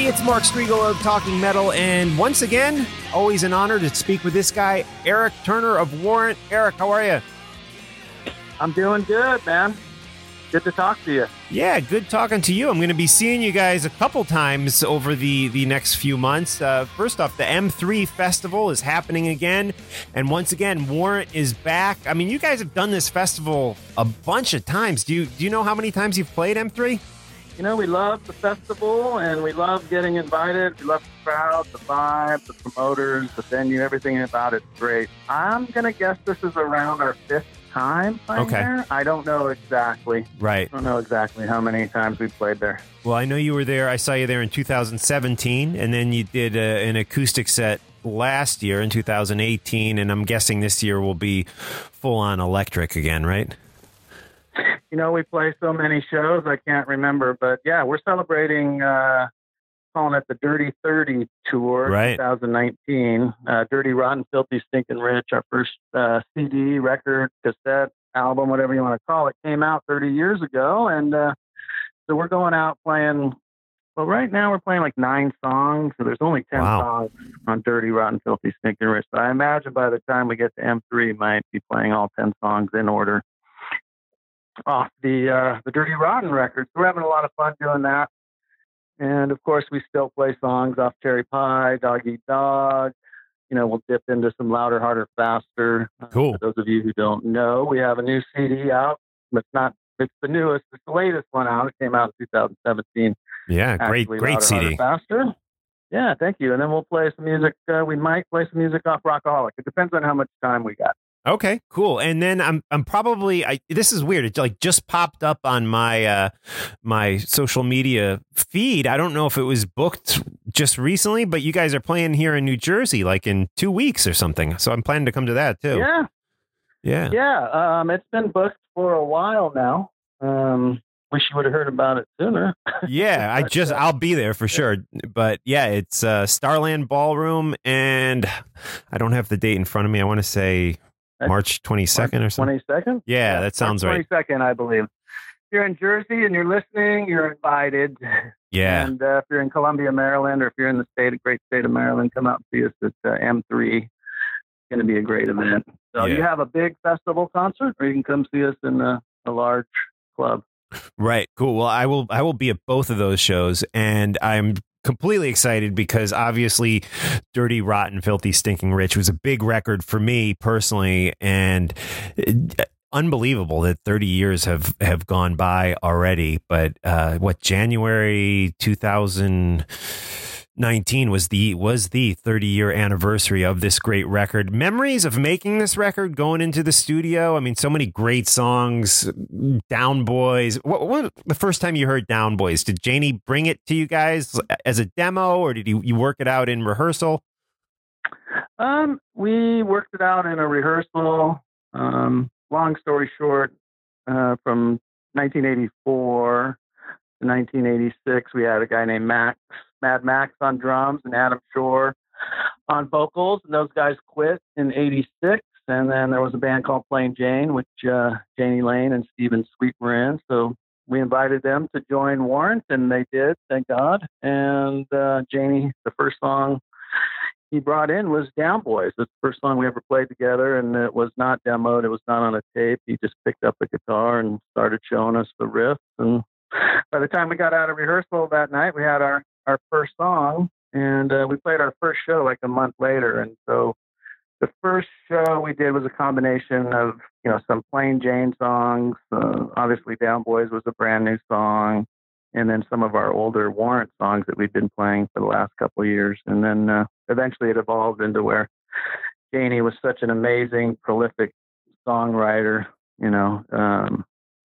Hey, it's Mark Striegel of Talking Metal, and once again, always an honor to speak with this guy, Eric Turner of Warrant. Eric, how are you? I'm doing good, man. Good to talk to you. Yeah, good talking to you. I'm going to be seeing you guys a couple times over the next few months. First off, the M3 Festival is happening again. And once again, Warrant is back. I mean, you guys have done this festival a bunch of times. Do you know how many times you've played M3? You know, we love the festival, and we love getting invited. We love the crowd, the vibe, the promoters, the venue, everything about it's great. I'm going to guess this is around our fifth time playing there. I don't know exactly. Right. I don't know exactly how many times we played there. Well, I know you were there. I saw you there in 2017, and then you did an acoustic set last year in 2018, and I'm guessing this year will be full-on electric again, right? You know, we play so many shows, I can't remember. But, yeah, we're celebrating, calling it the Dirty 30 Tour, right. 2019. Dirty Rotten Filthy Stinking Rich, our first CD, record, cassette, album, whatever you want to call it, came out 30 years ago. And so we're going out playing, well, right now we're playing like 9 songs. So there's only 10 songs on Dirty Rotten Filthy Stinking Rich. So I imagine by the time we get to M3, might be playing all 10 songs in order off the Dirty Rotten records. We're having a lot of fun doing that. And, of course, we still play songs off Cherry Pie, Dog Eat Dog. You know, we'll dip into some Louder, Harder, Faster. Cool. For those of you who don't know, we have a new CD out. It's the newest. It's the latest one out. It came out in 2017. Yeah, great CD. Louder, Harder, Faster. Yeah, thank you. And then we'll play some music. We might play some music off Rockaholic. It depends on how much time we got. Okay, cool. And then I'm probably this is weird. It like just popped up on my my social media feed. I don't know if it was booked just recently, but you guys are playing here in New Jersey like in 2 weeks or something. So I'm planning to come to that too. Yeah. It's been booked for a while now. Wish you would have heard about it sooner. Yeah, I'll be there for sure. But yeah, it's Starland Ballroom, and I don't have the date in front of me. I want to say March 22nd or something. 22nd? Yeah, that sounds March 22nd, right. 22nd, I believe. If you're in Jersey and you're listening, you're invited. Yeah. And if you're in Columbia, Maryland, or if you're in the great state of Maryland, come out and see us at M3. It's going to be a great event. So you have a big festival concert, or you can come see us in a large club. Right. Cool. Well, I will be at both of those shows, and I'm completely excited because obviously Dirty, Rotten, Filthy, Stinking Rich was a big record for me personally, and unbelievable that 30 years have gone by already. But January 2019 was the 30-year anniversary of this great record. Memories of making this record, going into the studio. I mean, so many great songs. Down Boys. What the first time you heard Down Boys? Did Janie bring it to you guys as a demo, or did you work it out in rehearsal? We worked it out in a rehearsal. Long story short, from 1984 to 1986, we had a guy named Mad Max on drums and Adam Shore on vocals. And those guys quit in 86. And then there was a band called Plain Jane, which Janie Lane and Steven Sweet were in. So we invited them to join Warrant, and they did, thank God. And Janie, the first song he brought in was Down Boys. It's the first song we ever played together, and it was not demoed. It was not on a tape. He just picked up the guitar and started showing us the riff. And by the time we got out of rehearsal that night, we had our first song, and we played our first show like a month later. And so the first show we did was a combination of, you know, some Plain Jane songs. Obviously Down Boys was a brand new song, and then some of our older Warrant songs that we've been playing for the last couple of years. And then eventually it evolved into where Janie was such an amazing, prolific songwriter, you know.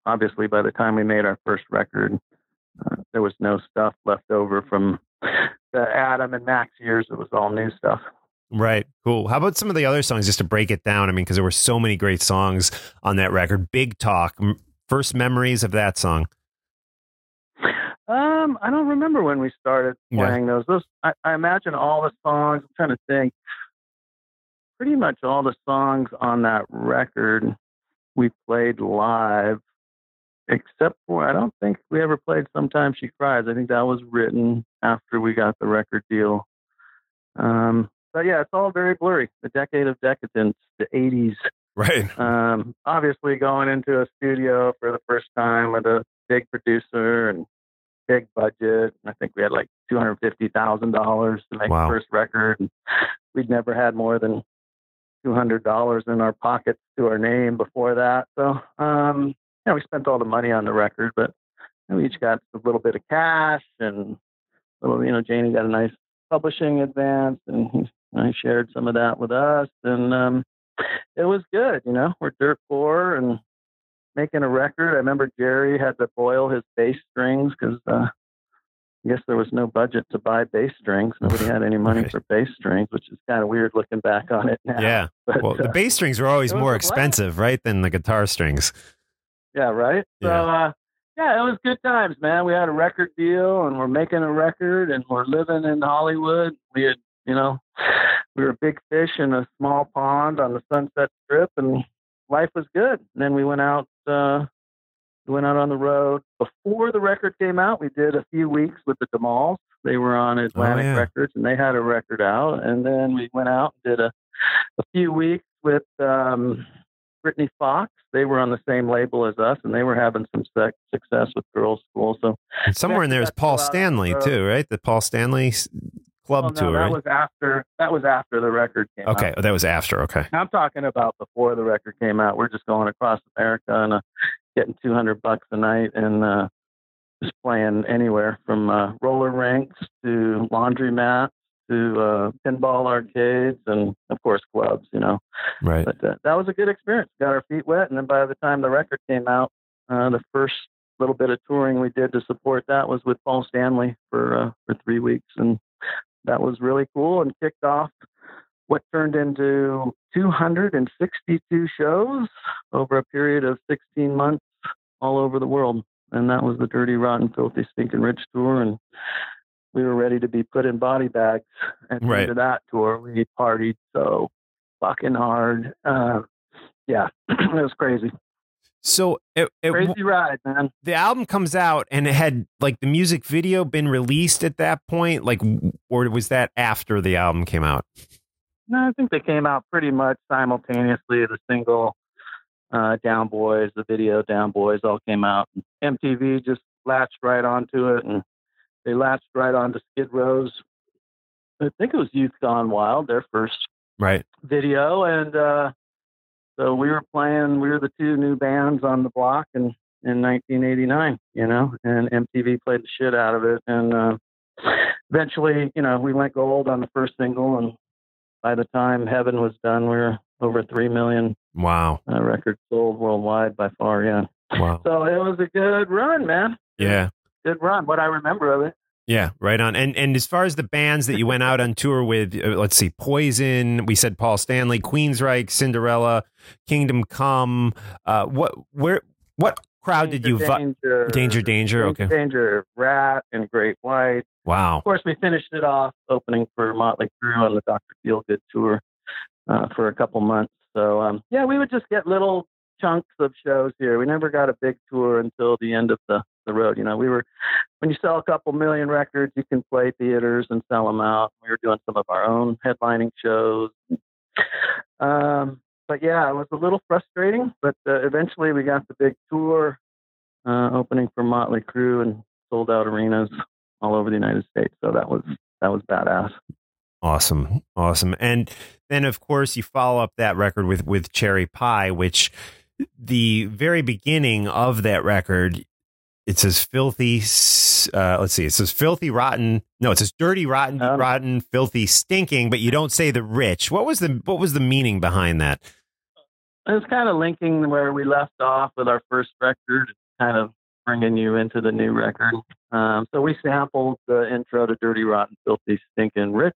Obviously by the time we made our first record, there was no stuff left over from the Adam and Max years. It was all new stuff. Right. Cool. How about some of the other songs, just to break it down? I mean, because there were so many great songs on that record. Big Talk. First memories of that song. I don't remember when we started playing those. I imagine all the songs, I'm trying to think, pretty much all the songs on that record we played live, except for, I don't think we ever played Sometimes She Cries. I think that was written after we got the record deal. But yeah, it's all very blurry. The decade of decadence, the 80s. Right. Obviously going into a studio for the first time with a big producer and big budget. And I think we had like $250,000 to make the first record. And we'd never had more than $200 in our pockets to our name before that. So, yeah, we spent all the money on the record, but we each got a little bit of cash and a little, you know, Janie got a nice publishing advance and he shared some of that with us. And, it was good, you know, we're dirt poor and making a record. I remember Jerry had to boil his bass strings because I guess there was no budget to buy bass strings. Nobody had any money for bass strings, which is kind of weird looking back on it now. Yeah. But, well, the bass strings were always more expensive, right, than the guitar strings. Yeah, right? Yeah. So, yeah, it was good times, man. We had a record deal and we're making a record and we're living in Hollywood. We had, you know, we were big fish in a small pond on the Sunset Strip, and life was good. And then we went out on the road. Before the record came out, we did a few weeks with the DeMauls. They were on Atlantic Records, and they had a record out. And then we went out and did a few weeks with Britney Fox. They were on the same label as us, and they were having some success with Girls' School. So and somewhere in there is Paul Stanley, too, right? The Paul Stanley... Club tour. That was after. That was after the record came out. Okay, that was after. Okay, I'm talking about before the record came out. We're just going across America and getting $200 a night and just playing anywhere from roller rinks to laundromats to pinball arcades and of course clubs. You know, right? But that was a good experience. Got our feet wet, and then by the time the record came out, the first little bit of touring we did to support that was with Paul Stanley for 3 weeks and. That was really cool and kicked off what turned into 262 shows over a period of 16 months all over the world. And that was the Dirty, Rotten, Filthy, Stinking Rich tour. And we were ready to be put in body bags. At the end of that tour, we partied so fucking hard. Yeah, it was crazy. So it crazy ride, man. The album comes out and it had like the music video been released at that point, like, or was that after the album came out? No, I think they came out pretty much simultaneously. The single Down Boys, the video Down Boys all came out. MTV just latched right onto it and they latched right onto Skid Row's. I think it was Youth Gone Wild, their first video. And, so we were playing, we were the two new bands on the block in 1989, you know, and MTV played the shit out of it. And eventually, you know, we went gold on the first single. And by the time Heaven was done, we were over 3 million records sold worldwide by far. Yeah. Wow. So it was a good run, man. Yeah. Good run. What I remember of it. Yeah, right on. And as far as the bands that you went out on tour with, let's see, Poison, we said Paul Stanley, Queensryche, Cinderella, Kingdom Come. What crowd did you... Danger, Rat, and Great White. Wow. Of course, we finished it off opening for Motley Crue on the Dr. Feelgood tour for a couple months. So, yeah, we would just get little chunks of shows here. We never got a big tour until the end of the road. You know, we were, when you sell a couple million records, you can play theaters and sell them out. We were doing some of our own headlining shows. But yeah, it was a little frustrating, but eventually we got the big tour opening for Motley Crue and sold out arenas all over the United States. So that was badass. Awesome. Awesome. And then of course you follow up that record with Cherry Pie, which the very beginning of that record, it says filthy, it says filthy, rotten. No, it says dirty, rotten, rotten, filthy, stinking, but you don't say the rich. What was the meaning behind that? It was kind of linking where we left off with our first record, kind of bringing you into the new record. So we sampled the intro to Dirty, Rotten, Filthy, Stinking Rich,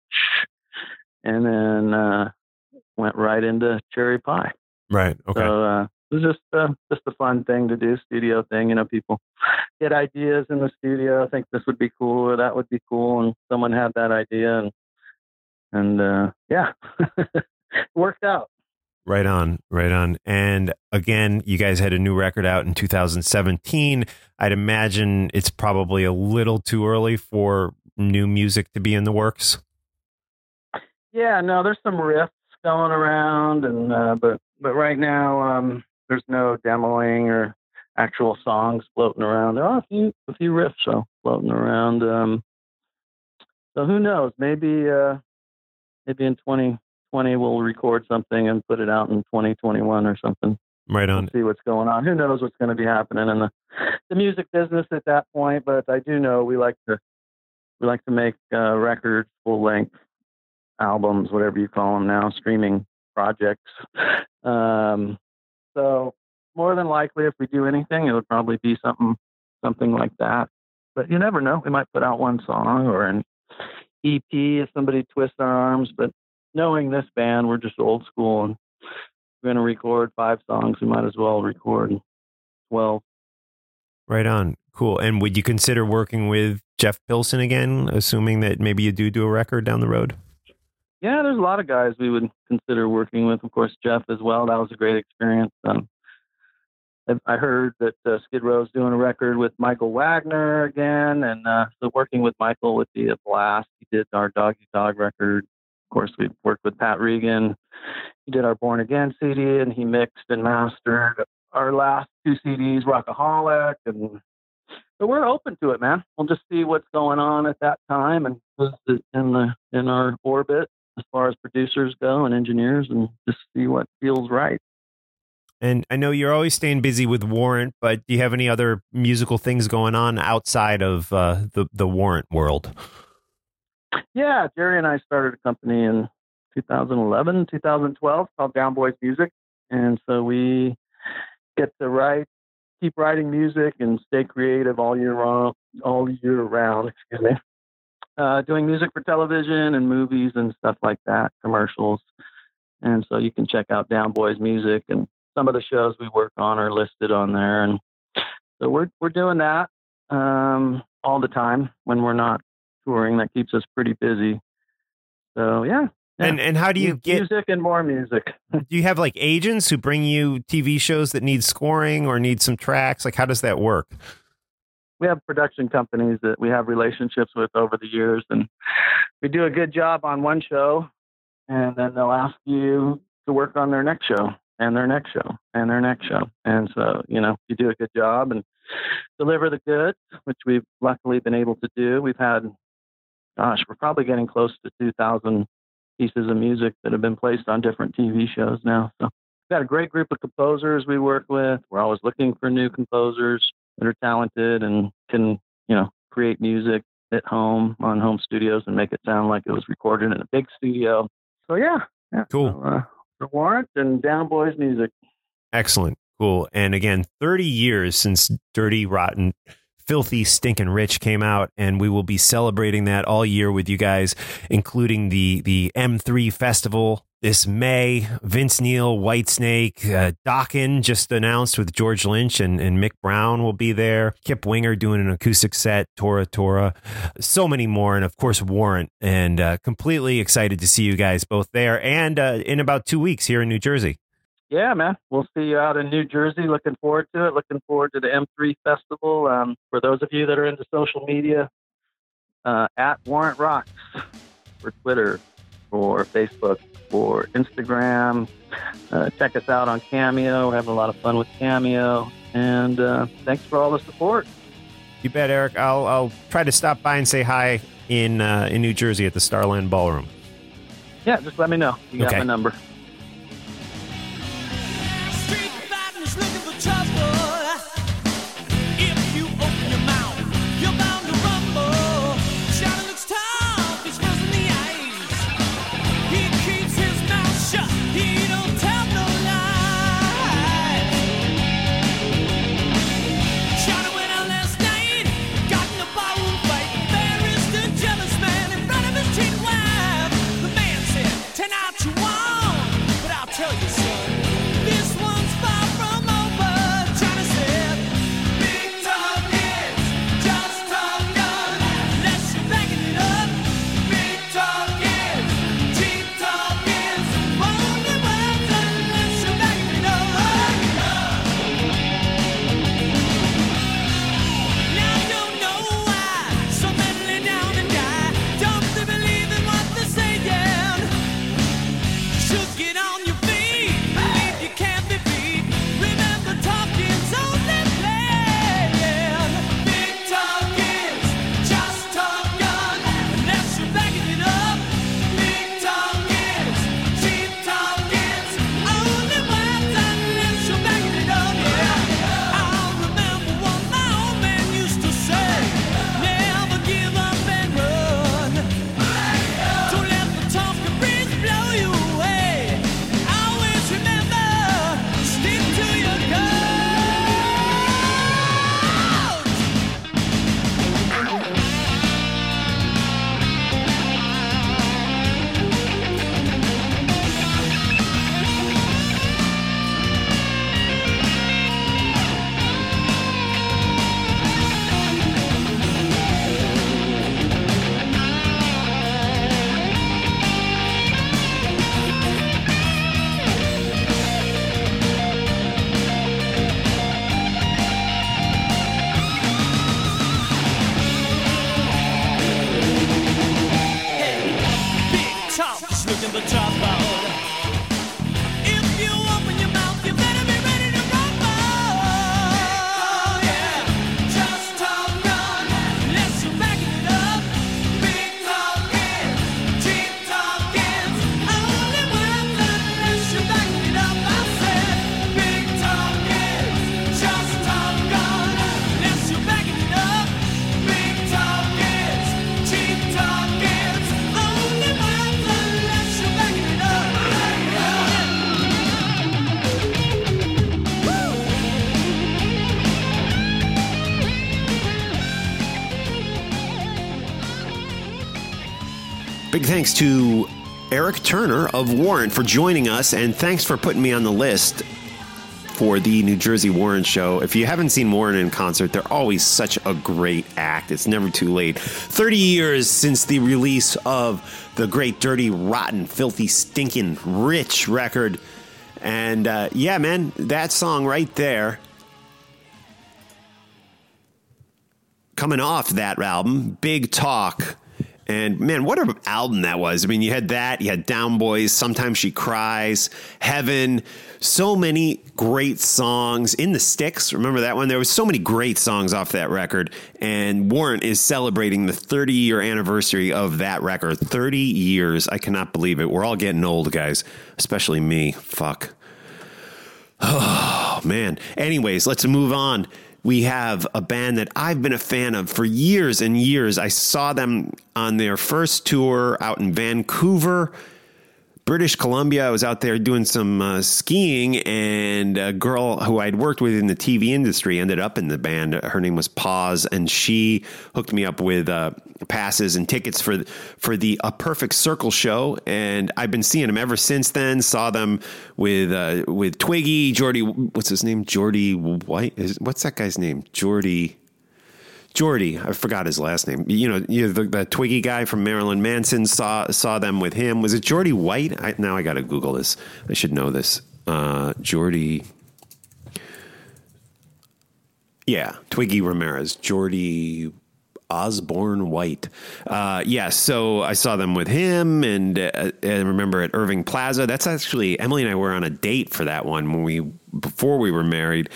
and then went right into Cherry Pie. Right. Okay. So, it was just a fun thing to do, studio thing. You know, people get ideas in the studio. I think this would be cool or that would be cool. And someone had that idea and yeah, it worked out. Right on, right on. And again, you guys had a new record out in 2017. I'd imagine it's probably a little too early for new music to be in the works. Yeah, no, there's some riffs going around, and but right now there's no demoing or actual songs floating around. There are a few riffs floating around. So who knows? Maybe in 2020 we'll record something and put it out in 2021 or something. Right on. We'll see what's going on. Who knows what's going to be happening in the music business at that point? But I do know we like to make records, full length albums, whatever you call them now, streaming projects. So more than likely, if we do anything, it would probably be something like that. But you never know. We might put out one song or an EP if somebody twists our arms. But knowing this band, we're just old school, and we're going to record 5 songs. We might as well record 12. Right on. Cool. And would you consider working with Jeff Pilson again, assuming that maybe you do a record down the road? Yeah, there's a lot of guys we would consider working with. Of course, Jeff as well. That was a great experience. I heard that Skid Row's doing a record with Michael Wagner again, and so working with Michael would be a blast. He did our Doggy Dog record. Of course, we worked with Pat Regan. He did our Born Again CD, and he mixed and mastered our last 2 CDs, Rockaholic. And so we're open to it, man. We'll just see what's going on at that time and in our orbit as far as producers go and engineers, and just see what feels right. And I know you're always staying busy with Warrant, but do you have any other musical things going on outside of the Warrant world? Yeah, Jerry and I started a company in 2011, 2012 called Down Boys Music. And so we get to keep writing music and stay creative all year round, doing music for television and movies and stuff like that, commercials. And so you can check out Down Boys Music, and some of the shows we work on are listed on there. And so we're doing that all the time when we're not touring. That keeps us pretty busy. So, yeah. And how do you get music and more music? Do you have like agents who bring you TV shows that need scoring or need some tracks? Like, how does that work? We have production companies that we have relationships with over the years, and we do a good job on one show, and then they'll ask you to work on their next show. And their next show, and their next show. And so, you do a good job and deliver the goods, which we've luckily been able to do. We've had, we're probably getting close to 2,000 pieces of music that have been placed on different TV shows now. So we've got a great group of composers we work with. We're always looking for new composers that are talented and can, create music at home on home studios and make it sound like it was recorded in a big studio. So, yeah. Cool. So, Warrant and Down Boys Music. Excellent. Cool. And again, 30 years since Dirty, Rotten, Filthy, Stinking Rich came out, and we will be celebrating that all year with you guys, including the M3 Festival this May. Vince Neil, Whitesnake, Dokken just announced with George Lynch and Mick Brown will be there. Kip Winger doing an acoustic set, Tora Tora, so many more, and of course Warrant. And completely excited to see you guys both there and in about 2 weeks here in New Jersey. Yeah, man. We'll see you out in New Jersey. Looking forward to it. Looking forward to the M3 Festival. For those of you that are into social media, at Warrant Rocks for Twitter, for Facebook, for Instagram. Check us out on Cameo. We're having a lot of fun with Cameo. And thanks for all the support. You bet, Eric. I'll try to stop by and say hi in New Jersey at the Starland Ballroom. Yeah, just let me know. You got my number. Turn out you want. Big thanks to Eric Turner of Warrant for joining us, and thanks for putting me on the list for the New Jersey Warrant show. If you haven't seen Warrant in concert, they're always such a great act. It's never too late. 30 years since the release of the great Dirty Rotten Filthy Stinking Rich record. And yeah, man, that song right there, coming off that album, Big Talk. And man, what an album that was. I mean, you had that, you had Down Boys, Sometimes She Cries, Heaven, so many great songs. In the Sticks, remember that one? There was so many great songs off that record, and Warrant is celebrating the 30-year anniversary of that record. 30 years. I cannot believe it. We're all getting old, guys, especially me. Fuck. Oh, man. Anyways, let's move on. We have a band that I've been a fan of for years and years. I saw them on their first tour out in Vancouver, British Columbia. I was out there doing some skiing, and a girl who I'd worked with in the TV industry ended up in the band. Her name was Pause, and she hooked me up with passes and tickets for the A Perfect Circle show. And I've been seeing them ever since then. Saw them with Twiggy, Jordy. What's his name? Jordy White. What's that guy's name? Jordy, I forgot his last name. You know the Twiggy guy from Marilyn Manson. Saw them with him. Was it Jordy White? Now I got to Google this. I should know this. Jordy. Yeah, Twiggy Ramirez. Jordy Osborne White. Yeah, so I saw them with him, and I remember at Irving Plaza. That's actually, Emily and I were on a date for that one before we were married.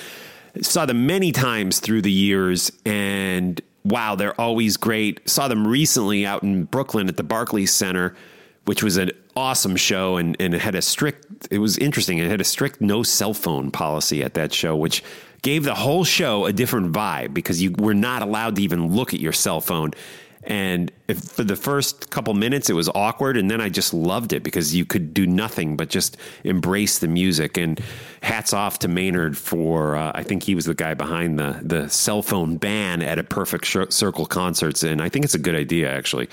Saw them many times through the years, and wow, they're always great. Saw them recently out in Brooklyn at the Barclays Center, which was an awesome show, and it was interesting. It had a strict no cell phone policy at that show, which gave the whole show a different vibe because you were not allowed to even look at your cell phone. And for the first couple minutes, it was awkward. And then I just loved it because you could do nothing but just embrace the music. And hats off to Maynard for I think he was the guy behind the cell phone ban at A Perfect Circle concerts. And I think it's a good idea, actually.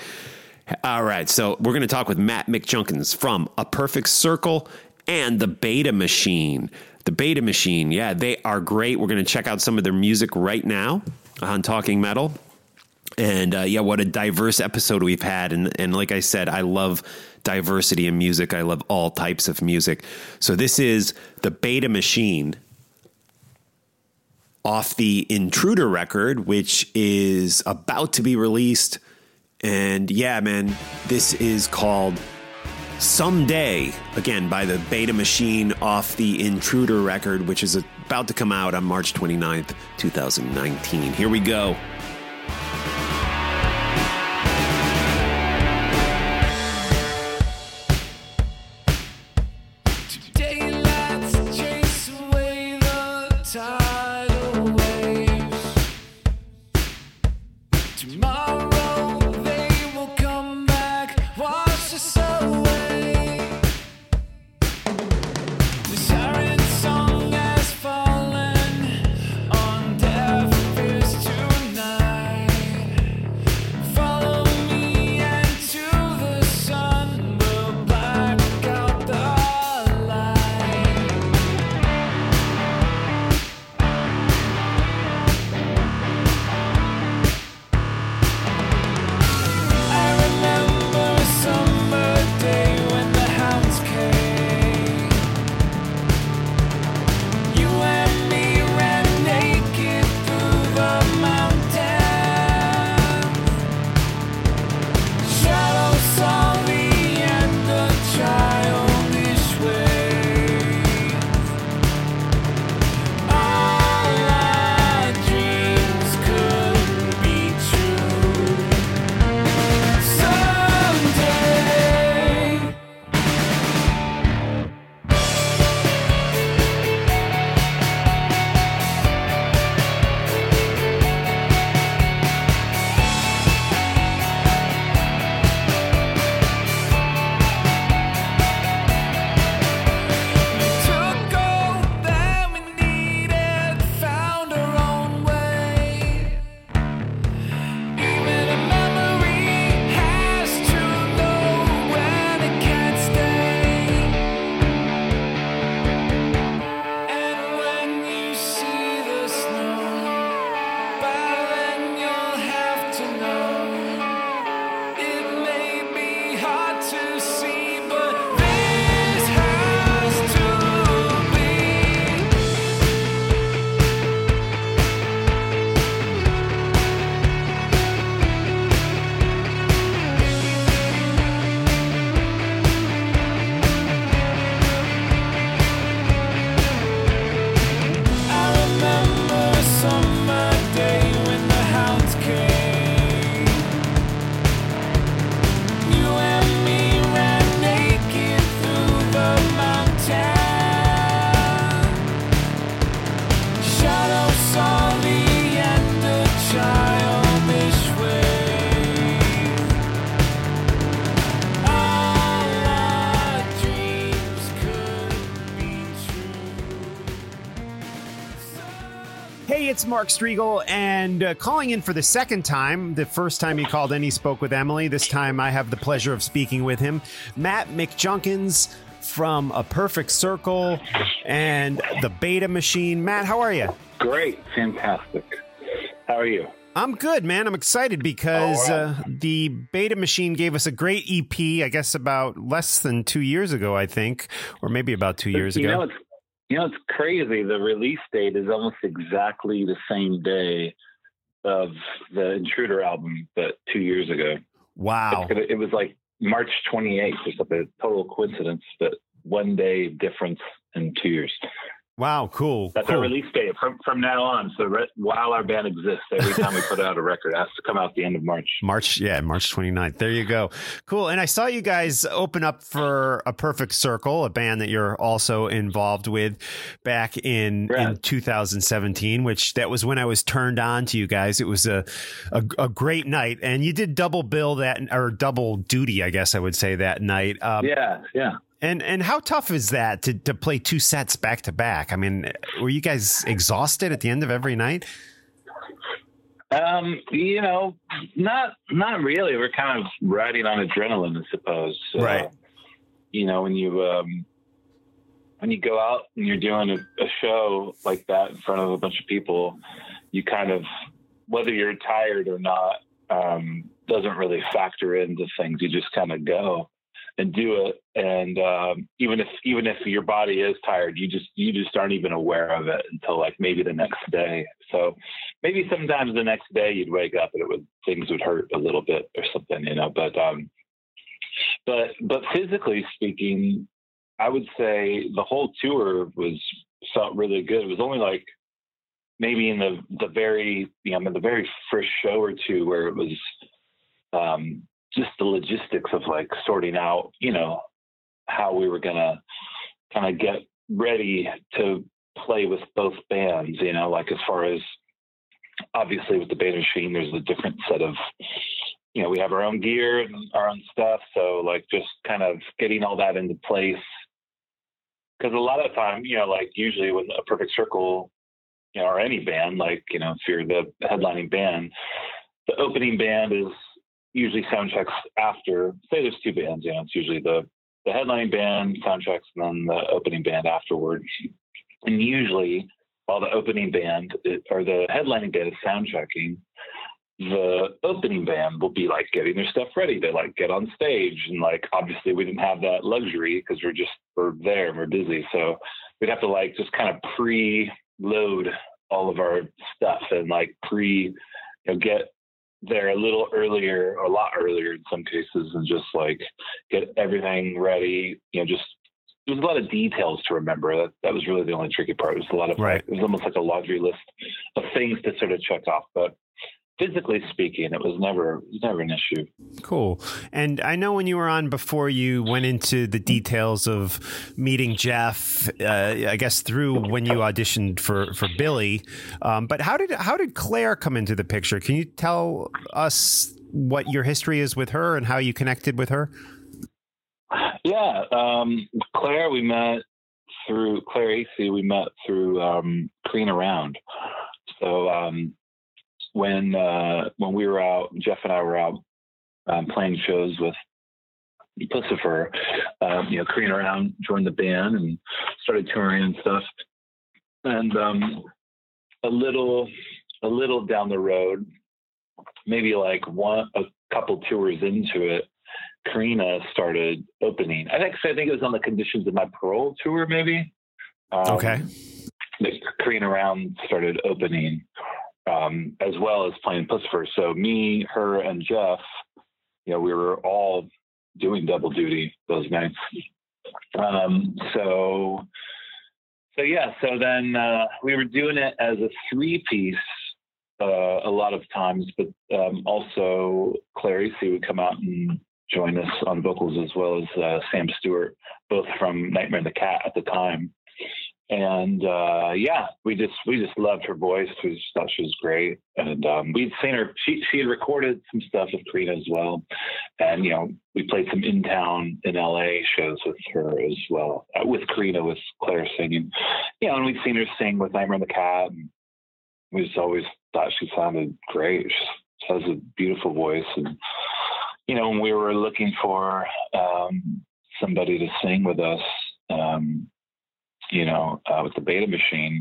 All right. So we're going to talk with Matt McJunkins from A Perfect Circle and The Beta Machine. The Beta Machine. Yeah, they are great. We're going to check out some of their music right now on Talking Metal. And yeah, what a diverse episode we've had. And like I said, I love diversity in music. I love all types of music. So this is The Beta Machine off the Intruder record, which is about to be released. And yeah, man, this is called Someday, again, by The Beta Machine off the Intruder record, which is about to come out on March 29th, 2019. Here we go. It's Mark Striegel, and calling in for the second time. The first time he called in, he spoke with Emily. This time I have the pleasure of speaking with him, Matt McJunkins from A Perfect Circle and The Beta Machine. Matt, how are you? Great. Fantastic. How are you? I'm good, man. I'm excited because The Beta Machine gave us a great EP, I guess about less than 2 years ago, I think, or maybe about 2 years ago. You know, it's crazy. The release date is almost exactly the same day of the Intruder album, but 2 years ago. Wow. It was like March 28th or something. Total coincidence, but one day difference in 2 years. Wow, cool. That's cool. Our release date from now on. So while our band exists, every time we put out a record, it has to come out at the end of March. March 29th. There you go. Cool. And I saw you guys open up for A Perfect Circle, a band that you're also involved with back in 2017, which that was when I was turned on to you guys. It was a great night. And you did double duty, I guess I would say, that night. Yeah. And how tough is that to play two sets back to back? I mean, were you guys exhausted at the end of every night? You know, not really. We're kind of riding on adrenaline, I suppose. Right. You know, when you go out and you're doing a show like that in front of a bunch of people, you kind of, whether you're tired or not, doesn't really factor into things. You just kind of go and do it, and even if your body is tired, you just aren't even aware of it until like maybe the next day. So maybe sometimes the next day you'd wake up and things would hurt a little bit or something, you know. But physically speaking, I would say the whole tour felt really good. It was only like maybe in the very first show or two where it was just the logistics of like sorting out, you know, how we were going to kind of get ready to play with both bands, you know, like as far as obviously with the Beta Machine, there's a different set of, you know, we have our own gear and our own stuff. So like just kind of getting all that into place. Cause a lot of time, you know, like usually with A Perfect Circle, you know, or any band, like, you know, if you're the headlining band, the opening band is usually sound checks after, say there's two bands, you know, it's usually the headlining band sound checks and then the opening band afterwards. And usually while the opening band or the headlining band is sound checking, the opening band will be like getting their stuff ready to like get on stage. And like, obviously we didn't have that luxury because we're there and we're busy. So we'd have to like, just kind of pre-load all of our stuff and like get there a little earlier, a lot earlier in some cases, and just like get everything ready. You know, just there's a lot of details to remember. That was really the only tricky part. It was a lot of, it was almost like a laundry list of things to sort of check off. But physically speaking, it was never an issue. Cool. And I know when you were on before, you went into the details of meeting Jeff, I guess through when you auditioned for Billy. But how did Claire come into the picture? Can you tell us what your history is with her and how you connected with her? Yeah. Claire, we met through Claire Acey. We met through Clean Around. So, when we were out, Jeff and I were out playing shows with Pussifer, you know, Korean Around joined the band and started touring and stuff. And a little down the road, maybe like a couple tours into it, Karina started opening. I think it was on the Conditions of My Parole tour, maybe. Okay. Korean Around started opening, as well as playing Pussifer. So me, her, and Jeff, you know, we were all doing double duty those nights. So then we were doing it as a three-piece a lot of times, but also Clary C would come out and join us on vocals, as well as Sam Stewart, both from Nightmare and the Cat at the time. And we just loved her voice. We just thought she was great. And we'd seen her. She had recorded some stuff with Karina as well. And, you know, we played some in-town in L.A. shows with her as well, with Karina, with Claire singing. You know, and we'd seen her sing with Nightmare on the Cat. And we just always thought she sounded great. She has a beautiful voice. And, you know, when we were looking for somebody to sing with us, with the Beta Machine,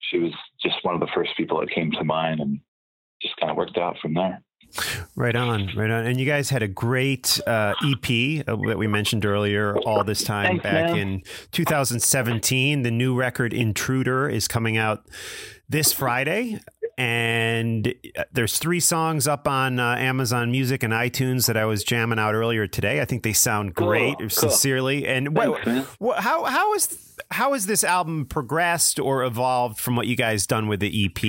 she was just one of the first people that came to mind, and just kind of worked out from there. Right on. And you guys had a great EP that we mentioned earlier, All This Time, in 2017. The new record, Intruder, is coming out this Friday. And there's 3 songs up on Amazon Music and iTunes that I was jamming out earlier today. I think they sound great, sincerely. And how has this album progressed or evolved from what you guys done with the EP?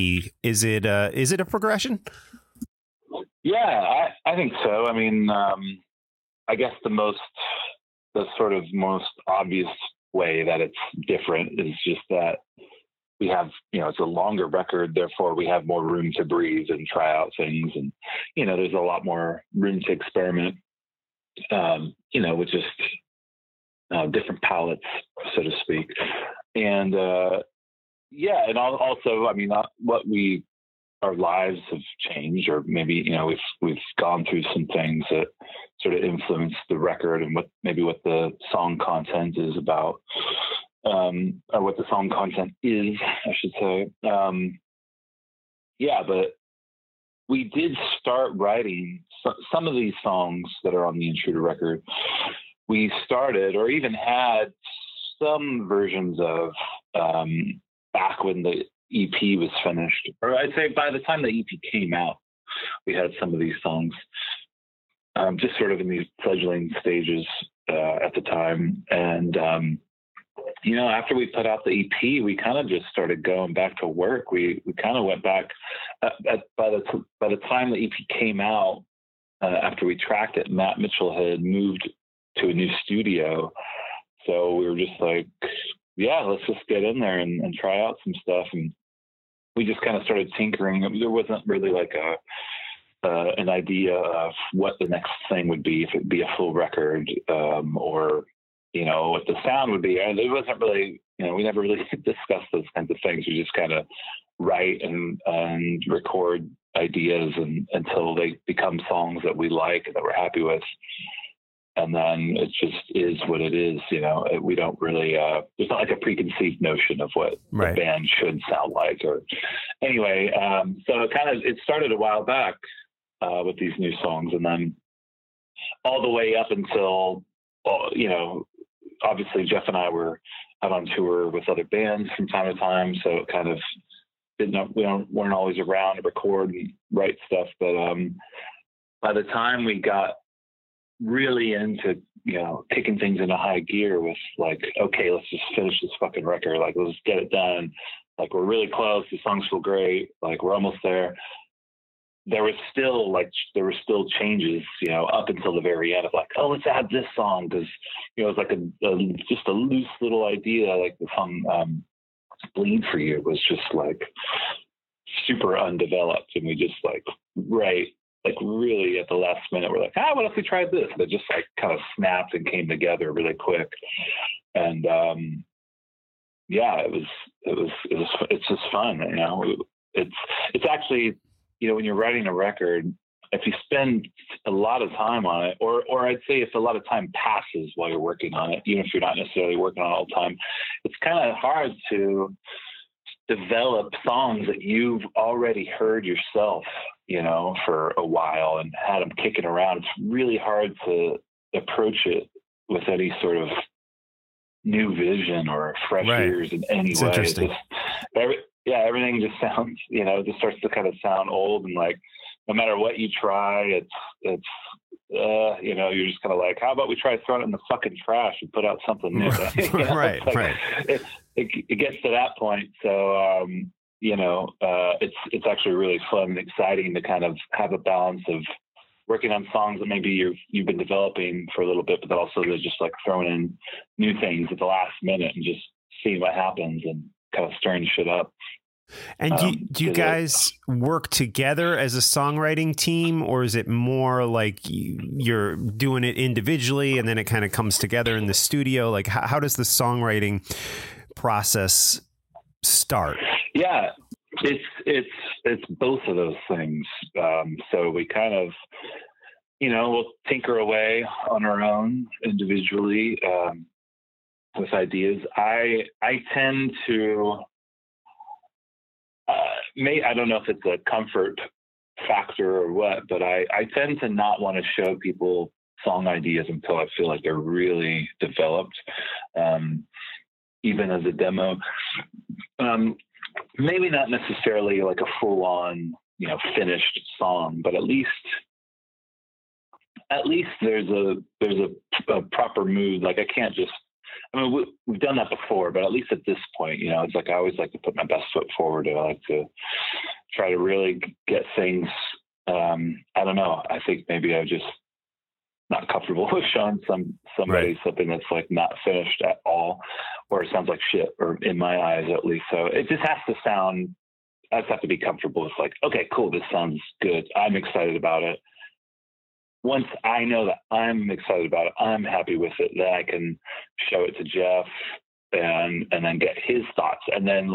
Is it a progression? Yeah, I think so. I mean, I guess the most obvious way that it's different is just that we have, you know, it's a longer record, therefore we have more room to breathe and try out things. And, you know, there's a lot more room to experiment, with just different palettes, so to speak. And, and also, I mean, our lives have changed, or maybe, you know, we've gone through some things that sort of influence the record and what the song content is about. Or what the song content is, I should say. But we did start writing some of these songs that are on the Intruder record. We started, or even had some versions of back when the EP was finished, or I'd say by the time the EP came out, we had some of these songs just sort of in these fledgling stages at the time. And you know, after we put out the EP, we kind of just started going back to work. We kind of went back by the time the EP came out, after we tracked it, Matt Mitchell had moved to a new studio. So we were just like, yeah, let's just get in there and try out some stuff. And we just kind of started tinkering. There wasn't really like an idea of what the next thing would be, if it'd be a full record, or, you know, what the sound would be. And it wasn't really, you know, we never really discussed those kinds of things. We just kind of write and record ideas and until they become songs that we like and that we're happy with. And then it just is what it is, you know. We don't really, there's not like a preconceived notion of what a band should sound like. Or anyway, so it started a while back with these new songs, and then all the way up until, you know, obviously Jeff and I were out on tour with other bands from time to time, so it kind of weren't always around to record and write stuff. But by the time we got really into, you know, kicking things into high gear with like, okay, let's just finish this fucking record, like let's get it done, like we're really close, the songs feel great, like we're almost there. There were still changes, you know, up until the very end of like, oh, let's add this song, because, you know, it was like just a loose little idea. Like the song "Bleed for You" was just like super undeveloped, and we just like really at the last minute we're like, what if we tried this? And it just like kind of snapped and came together really quick. And it's just fun, you know. It's actually, you know, when you're writing a record, if you spend a lot of time on it, or I'd say if a lot of time passes while you're working on it, even if you're not necessarily working on it all the time, it's kind of hard to develop songs that you've already heard yourself, you know, for a while and had them kicking around. It's really hard to approach it with any sort of new vision or fresh ears in any way. Interesting. Everything just sounds, you know, it just starts to kind of sound old, and like, no matter what you try, it's you know, you're just kind of like, how about we try throwing it in the fucking trash and put out something new? It gets to that point. So, it's actually really fun and exciting to kind of have a balance of working on songs that maybe you've been developing for a little bit, but also they're just like throwing in new things at the last minute and just see what happens and kind of stirring shit up. And do you guys work together as a songwriting team, or is it more like you're doing it individually and then it kind of comes together in the studio? Like, how does the songwriting process start? Yeah, it's both of those things. So we kind of, we'll tinker away on our own individually with ideas. I tend to, I don't know if it's a comfort factor or what, but I tend to not want to show people song ideas until I feel like they're really developed, even as a demo. Maybe not necessarily like a full-on, finished song, but at least there's a proper mood. Like I can't just, we've done that before, but at least at this point, it's like I always like to put my best foot forward. And I like to try to really get things. I don't know. I think maybe I'm just not comfortable with showing somebody right. Something that's like not finished at all, or it sounds like shit, or in my eyes at least. So it just has to sound. I just have to be comfortable with like, okay, cool, this sounds good. I'm excited about it. Once I know that I'm excited about it, I'm happy with it, then I can show it to Jeff and then get his thoughts. And then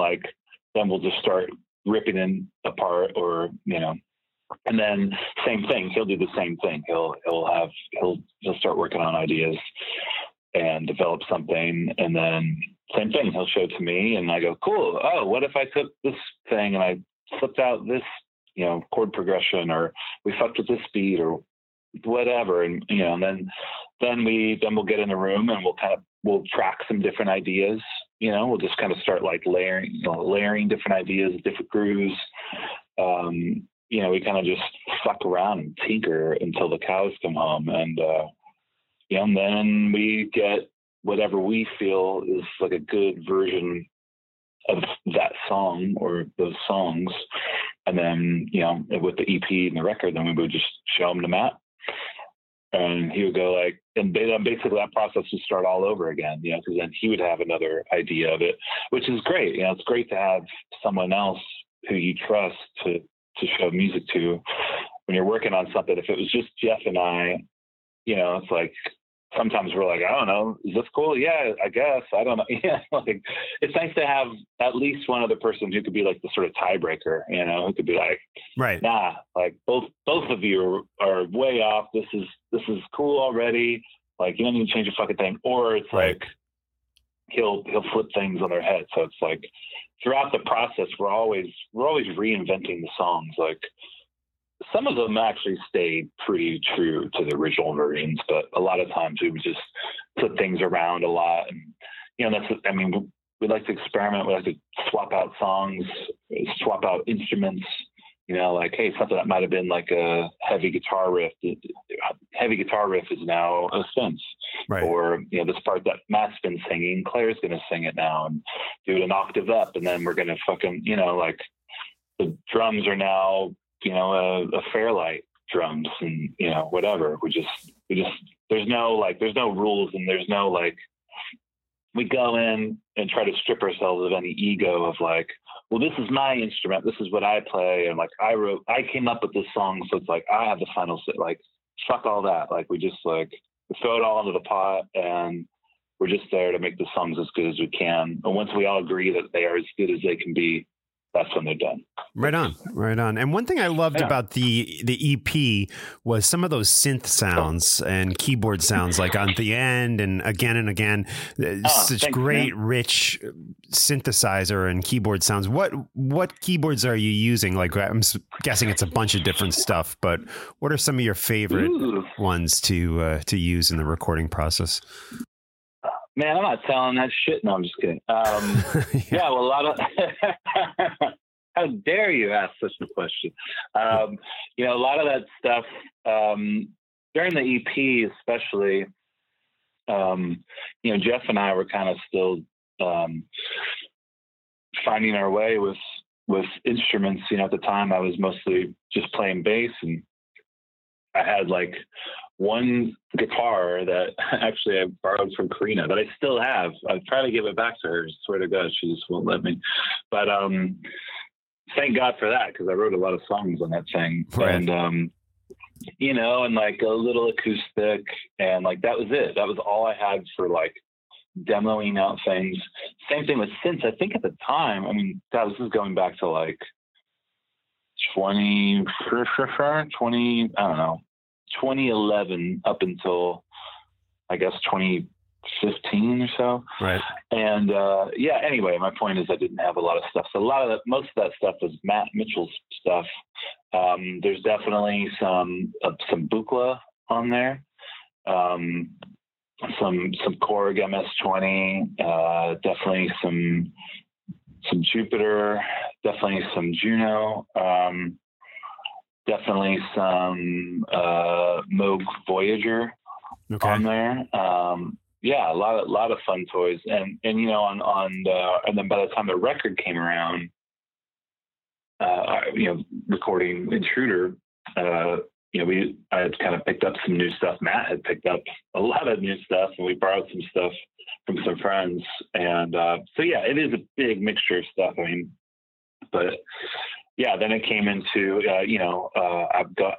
then we'll just start ripping it apart or. And then same thing, he'll do the same thing. He'll start working on ideas and develop something. And then same thing, he'll show it to me and I go, cool. Oh, what if I took this thing and I flipped out this, chord progression, or we fucked with this beat or whatever. And, and then we'll get in the room and we'll track some different ideas. We'll just kind of start like layering different ideas, different grooves. We kind of just fuck around and tinker until the cows come home. And, and then we get whatever we feel is like a good version of that song or those songs. And then, with the EP and the record, then we would just show them to Matt. And he would go and basically that process would start all over again, because then he would have another idea of it, which is great. It's great to have someone else who you trust to show music to when you're working on something. If it was just Jeff and I, it's like sometimes we're like, I don't know, is this cool? Yeah, I guess. I don't know. Yeah, it's nice to have at least one other person who could be like the sort of tiebreaker, who could be like, right, nah, like both of you are way off. This is cool already. Like you don't need to change your fucking thing. Or it's right. Like he'll flip things on their head. So it's like throughout the process, we're always reinventing the songs. Like some of them actually stayed pretty true to the original versions, but a lot of times we would just flip things around a lot. And, we like to experiment. We like to swap out songs, swap out instruments, hey, something that might've been like a heavy guitar riff. Heavy guitar riff is now a synth. Right. Or, this part that Matt's been singing, Claire's going to sing it now and do it an octave up. And then we're going to fucking, the drums are now, a Fairlight drums and, whatever. We just, there's no rules and there's no, we go in and try to strip ourselves of any ego of well, this is my instrument. This is what I play. And I came up with this song. So it's I have the final say, fuck all that. We just we throw it all into the pot and we're just there to make the songs as good as we can. And once we all agree that they are as good as they can be, that's when they're done. Right on. And one thing I loved about the EP was some of those synth sounds and keyboard sounds on the end and again, such great, rich synthesizer and keyboard sounds. What keyboards are you using? I'm guessing it's a bunch of different stuff, but what are some of your favorite ones to use in the recording process? Man, I'm not telling that shit. No, I'm just kidding. Yeah, well, a lot of... How dare you ask such a question? A lot of that stuff, during the EP especially, Jeff and I were kind of still finding our way with instruments. At the time I was mostly just playing bass, and I had one guitar that actually I borrowed from Karina that I still have. I've tried to give it back to her. Swear to God, she just won't let me. But thank God for that, because I wrote a lot of songs on that thing. Right. And, you know, and like a little acoustic. And like that was it. That was all I had for like demoing out things. Same thing with synths. I think at the time, I mean, God, this is going back to like 2011 up until I guess 2015 or so. Right. And yeah, anyway, my point is I didn't have a lot of stuff. So a lot of that, most of that stuff was Matt Mitchell's stuff. There's definitely some Buchla on there. Some Korg MS-20, definitely some Jupiter, definitely some Juno. Definitely some Moog Voyager on there. Yeah, a lot of fun toys, and you know, and then by the time the record came around, you know, recording Intruder, you know, I had kind of picked up some new stuff. Matt had picked up a lot of new stuff, and we borrowed some stuff from some friends, and so yeah, it is a big mixture of stuff. I mean, but. Yeah, then it came into, you know,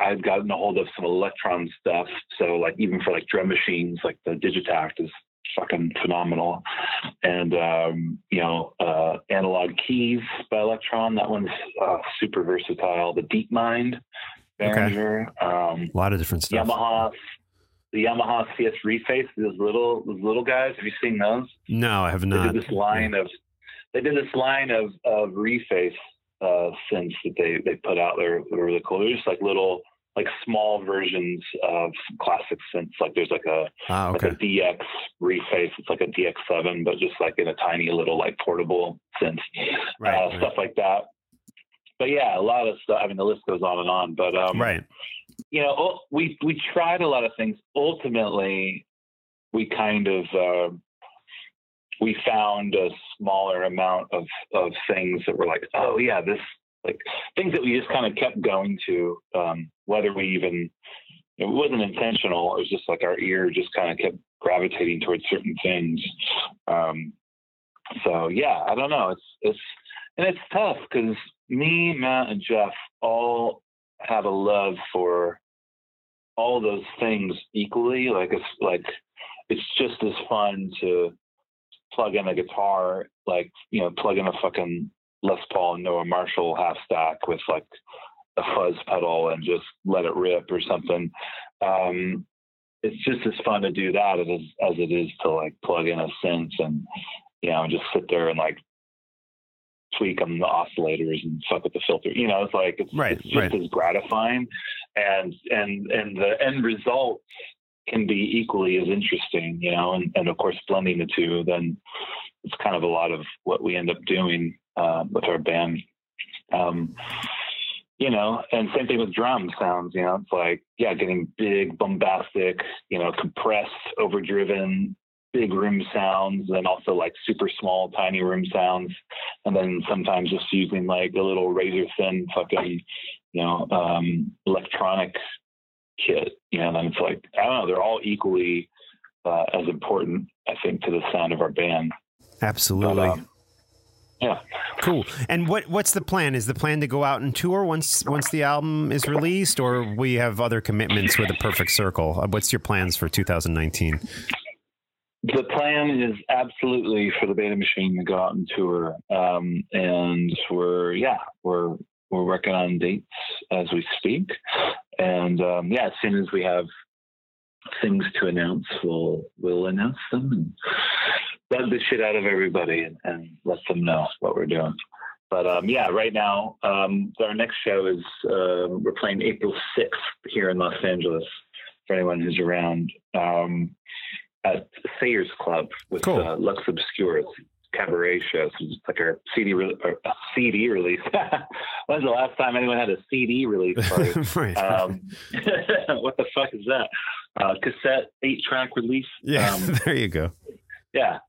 I've gotten a hold of some Electron stuff. So, like, even for, like, drum machines, like, the Digitact is fucking phenomenal. And, you know, Analog Keys by Electron, that one's super versatile. The DeepMind, Behringer. Okay. A lot of different stuff. The Yamaha CS Reface, those little guys. Have you seen those? No, I have not. They did this line of Reface synths that they put out there were really cool. They're just like little, like small versions of some classic synths. Like there's like a DX Reface. It's like a DX7, but just like in a tiny little like portable synth, right. Stuff like that. But yeah, a lot of stuff. I mean, the list goes on and on. But right, you know, we tried a lot of things. Ultimately, we kind of. We found a smaller amount of things that were like, oh yeah, this like things that we just kind of kept going to, whether we even, it wasn't intentional. It was just like our ear just kind of kept gravitating towards certain things. So yeah, I don't know. It's tough because me, Matt and Jeff all have a love for all those things equally. It's just as fun to, plug in a guitar, like, you know, plug in a fucking Les Paul and Noah Marshall half stack with like a fuzz pedal and just let it rip or something. It's just as fun to do that as it is to like plug in a synth and, you know, just sit there and like tweak on the oscillators and fuck with the filter. You know, it's like, it's just as gratifying and the end result can be equally as interesting, you know, and of course blending the two, then it's kind of a lot of what we end up doing with our band, you know, and same thing with drum sounds, you know, it's like, yeah, getting big, bombastic, you know, compressed, overdriven, big room sounds, and also like super small, tiny room sounds. And then sometimes just using like a little razor thin fucking, you know, electronic kit, you know, and it's like, I don't know, they're all equally as important, I think, to the sound of our band. Absolutely. But, yeah. Cool. And what's the plan? Is the plan to go out and tour once the album is released, or we have other commitments with A Perfect Circle? What's your plans for 2019? The plan is absolutely for the Beta Machine to go out and tour. And we're working on dates as we speak. And yeah, as soon as we have things to announce, we'll announce them and bug the shit out of everybody and let them know what we're doing. But yeah, right now, our next show is we're playing April 6th here in Los Angeles for anyone who's around at Sayers Club with cool. Lux Obscura. Cabaret shows. It's like our CD release. When's the last time anyone had a CD release party? Right. What the fuck is that? Cassette 8-track release. Yeah, there you go. Yeah.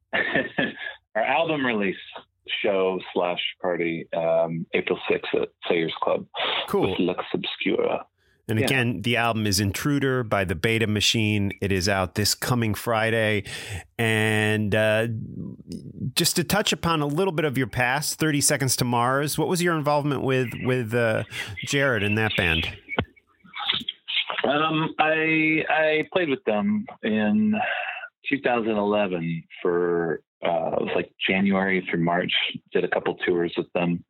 Our album release show / party, April 6th at Sayers Club. Cool. With Lux Obscura. And again, the album is Intruder by The Beta Machine. It is out this coming Friday. And just to touch upon a little bit of your past, 30 Seconds to Mars, what was your involvement with Jared in that band? I played with them in 2011 for, it was like January through March, did a couple tours with them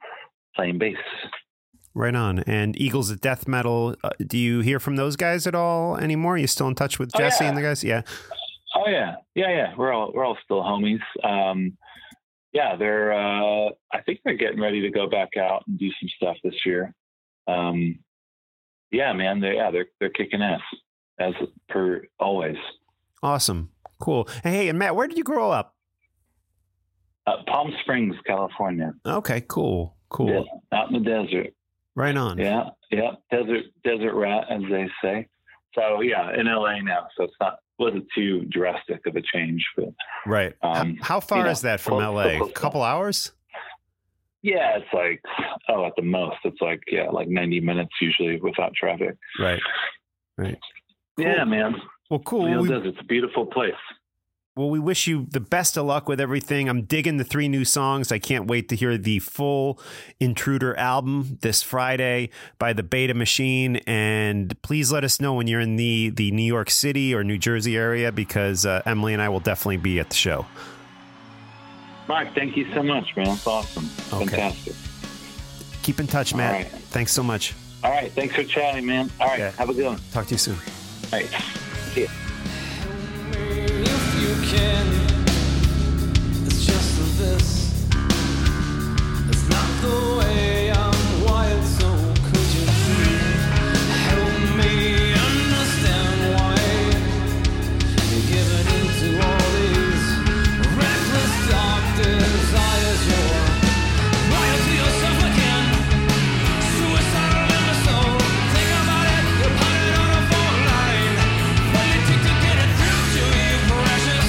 playing bass. Right on. And Eagles of Death Metal, do you hear from those guys at all anymore? Are you still in touch with Jesse and the guys? Yeah. Oh yeah. Yeah. We're all still homies. They're, I think they're getting ready to go back out and do some stuff this year. They're kicking ass as per always. Awesome. Cool. Hey, and Matt, where did you grow up? Palm Springs, California. Okay, cool. Cool. Yeah, out in the desert. Right on. Yeah. Desert rat, as they say. So yeah, in LA now. So it's wasn't too drastic of a change, but right. How far is that from LA? A couple hours? Yeah, it's like at the most, it's like 90 minutes usually without traffic. Right. Cool. Yeah, man. Well, cool. It's a beautiful place. Well, we wish you the best of luck with everything. I'm digging the 3 new songs. I can't wait to hear the full Intruder album this Friday by The Beta Machine. And please let us know when you're in the New York City or New Jersey area, because Emily and I will definitely be at the show. Mark, thank you so much, man. It's awesome. Okay. Fantastic. Keep in touch, Matt. Right. Thanks so much. All right. Thanks for chatting, man. All right. Okay. Have a good one. Talk to you soon. All right. See you. It's just like this. It's not the way I'm wired, so could you help me understand why you're giving into all these reckless dark desires? You're wired to yourself again, suicidal in the soul. Think about it, you're potted on a phone line, waiting to get it through to you. Precious.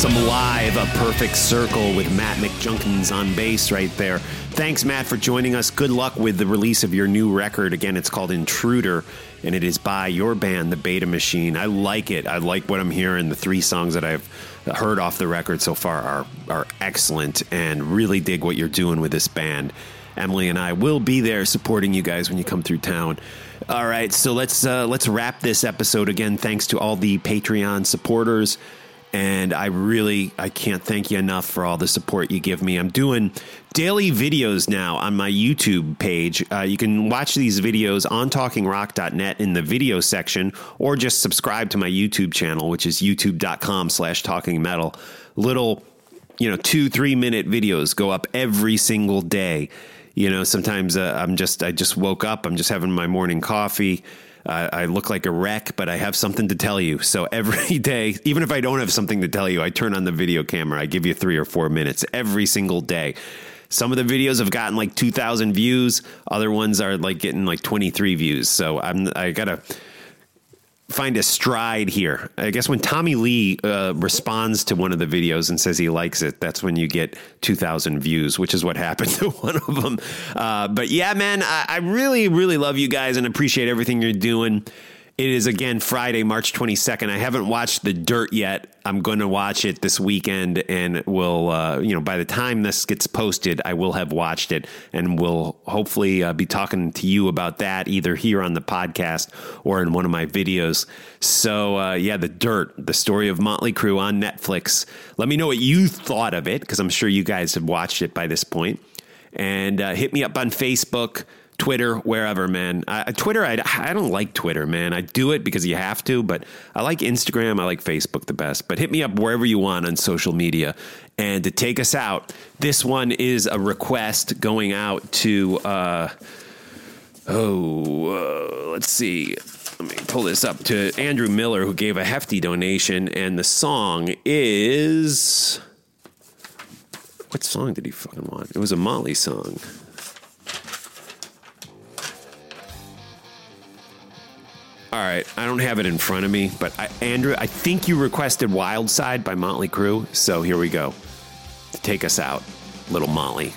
Some live A Perfect Circle with Matt McJunkins on bass right there. Thanks, Matt, for joining us. Good luck with the release of your new record. Again, it's called Intruder, and it is by your band, The Beta Machine. I like it. I like what I'm hearing. The three songs that I've heard off the record so far are excellent, and really dig what you're doing with this band. Emily and I will be there supporting you guys when you come through town. All right, so let's wrap this episode. Again, thanks to all the Patreon supporters. And I can't thank you enough for all the support you give me. I'm doing daily videos now on my YouTube page. You can watch these videos on talkingrock.net in the video section, or just subscribe to my YouTube channel, which is youtube.com/talkingmetal. Little, 2-3 minute videos go up every single day. Sometimes I just woke up. I'm just having my morning coffee. I look like a wreck, but I have something to tell you. So every day, even if I don't have something to tell you, I turn on the video camera. I give you 3 or 4 minutes every single day. Some of the videos have gotten like 2,000 views. Other ones are getting 23 views. So I gotta find a stride here. I guess when Tommy Lee responds to one of the videos and says he likes it, that's when you get 2,000 views, which is what happened to one of them. But yeah, man, I really, really love you guys and appreciate everything you're doing. It is, again, Friday, March 22nd. I haven't watched The Dirt yet. I'm going to watch it this weekend, and we'll, by the time this gets posted, I will have watched it, and we'll hopefully be talking to you about that either here on the podcast or in one of my videos. So, The Dirt, the story of Motley Crue on Netflix. Let me know what you thought of it, because I'm sure you guys have watched it by this point. And hit me up on Facebook, Twitter, wherever, man. Twitter, I don't like Twitter, man. I do it because you have to, but I like Instagram. I like Facebook the best. But hit me up wherever you want on social media. And to take us out, this one is a request going out to, let's see. Let me pull this up, to Andrew Miller, who gave a hefty donation. And the song is... What song did he fucking want? It was a Motley song. All right, I don't have it in front of me, but Andrew, I think you requested Wild Side by Motley Crue, so here we go. Take us out, little Motley.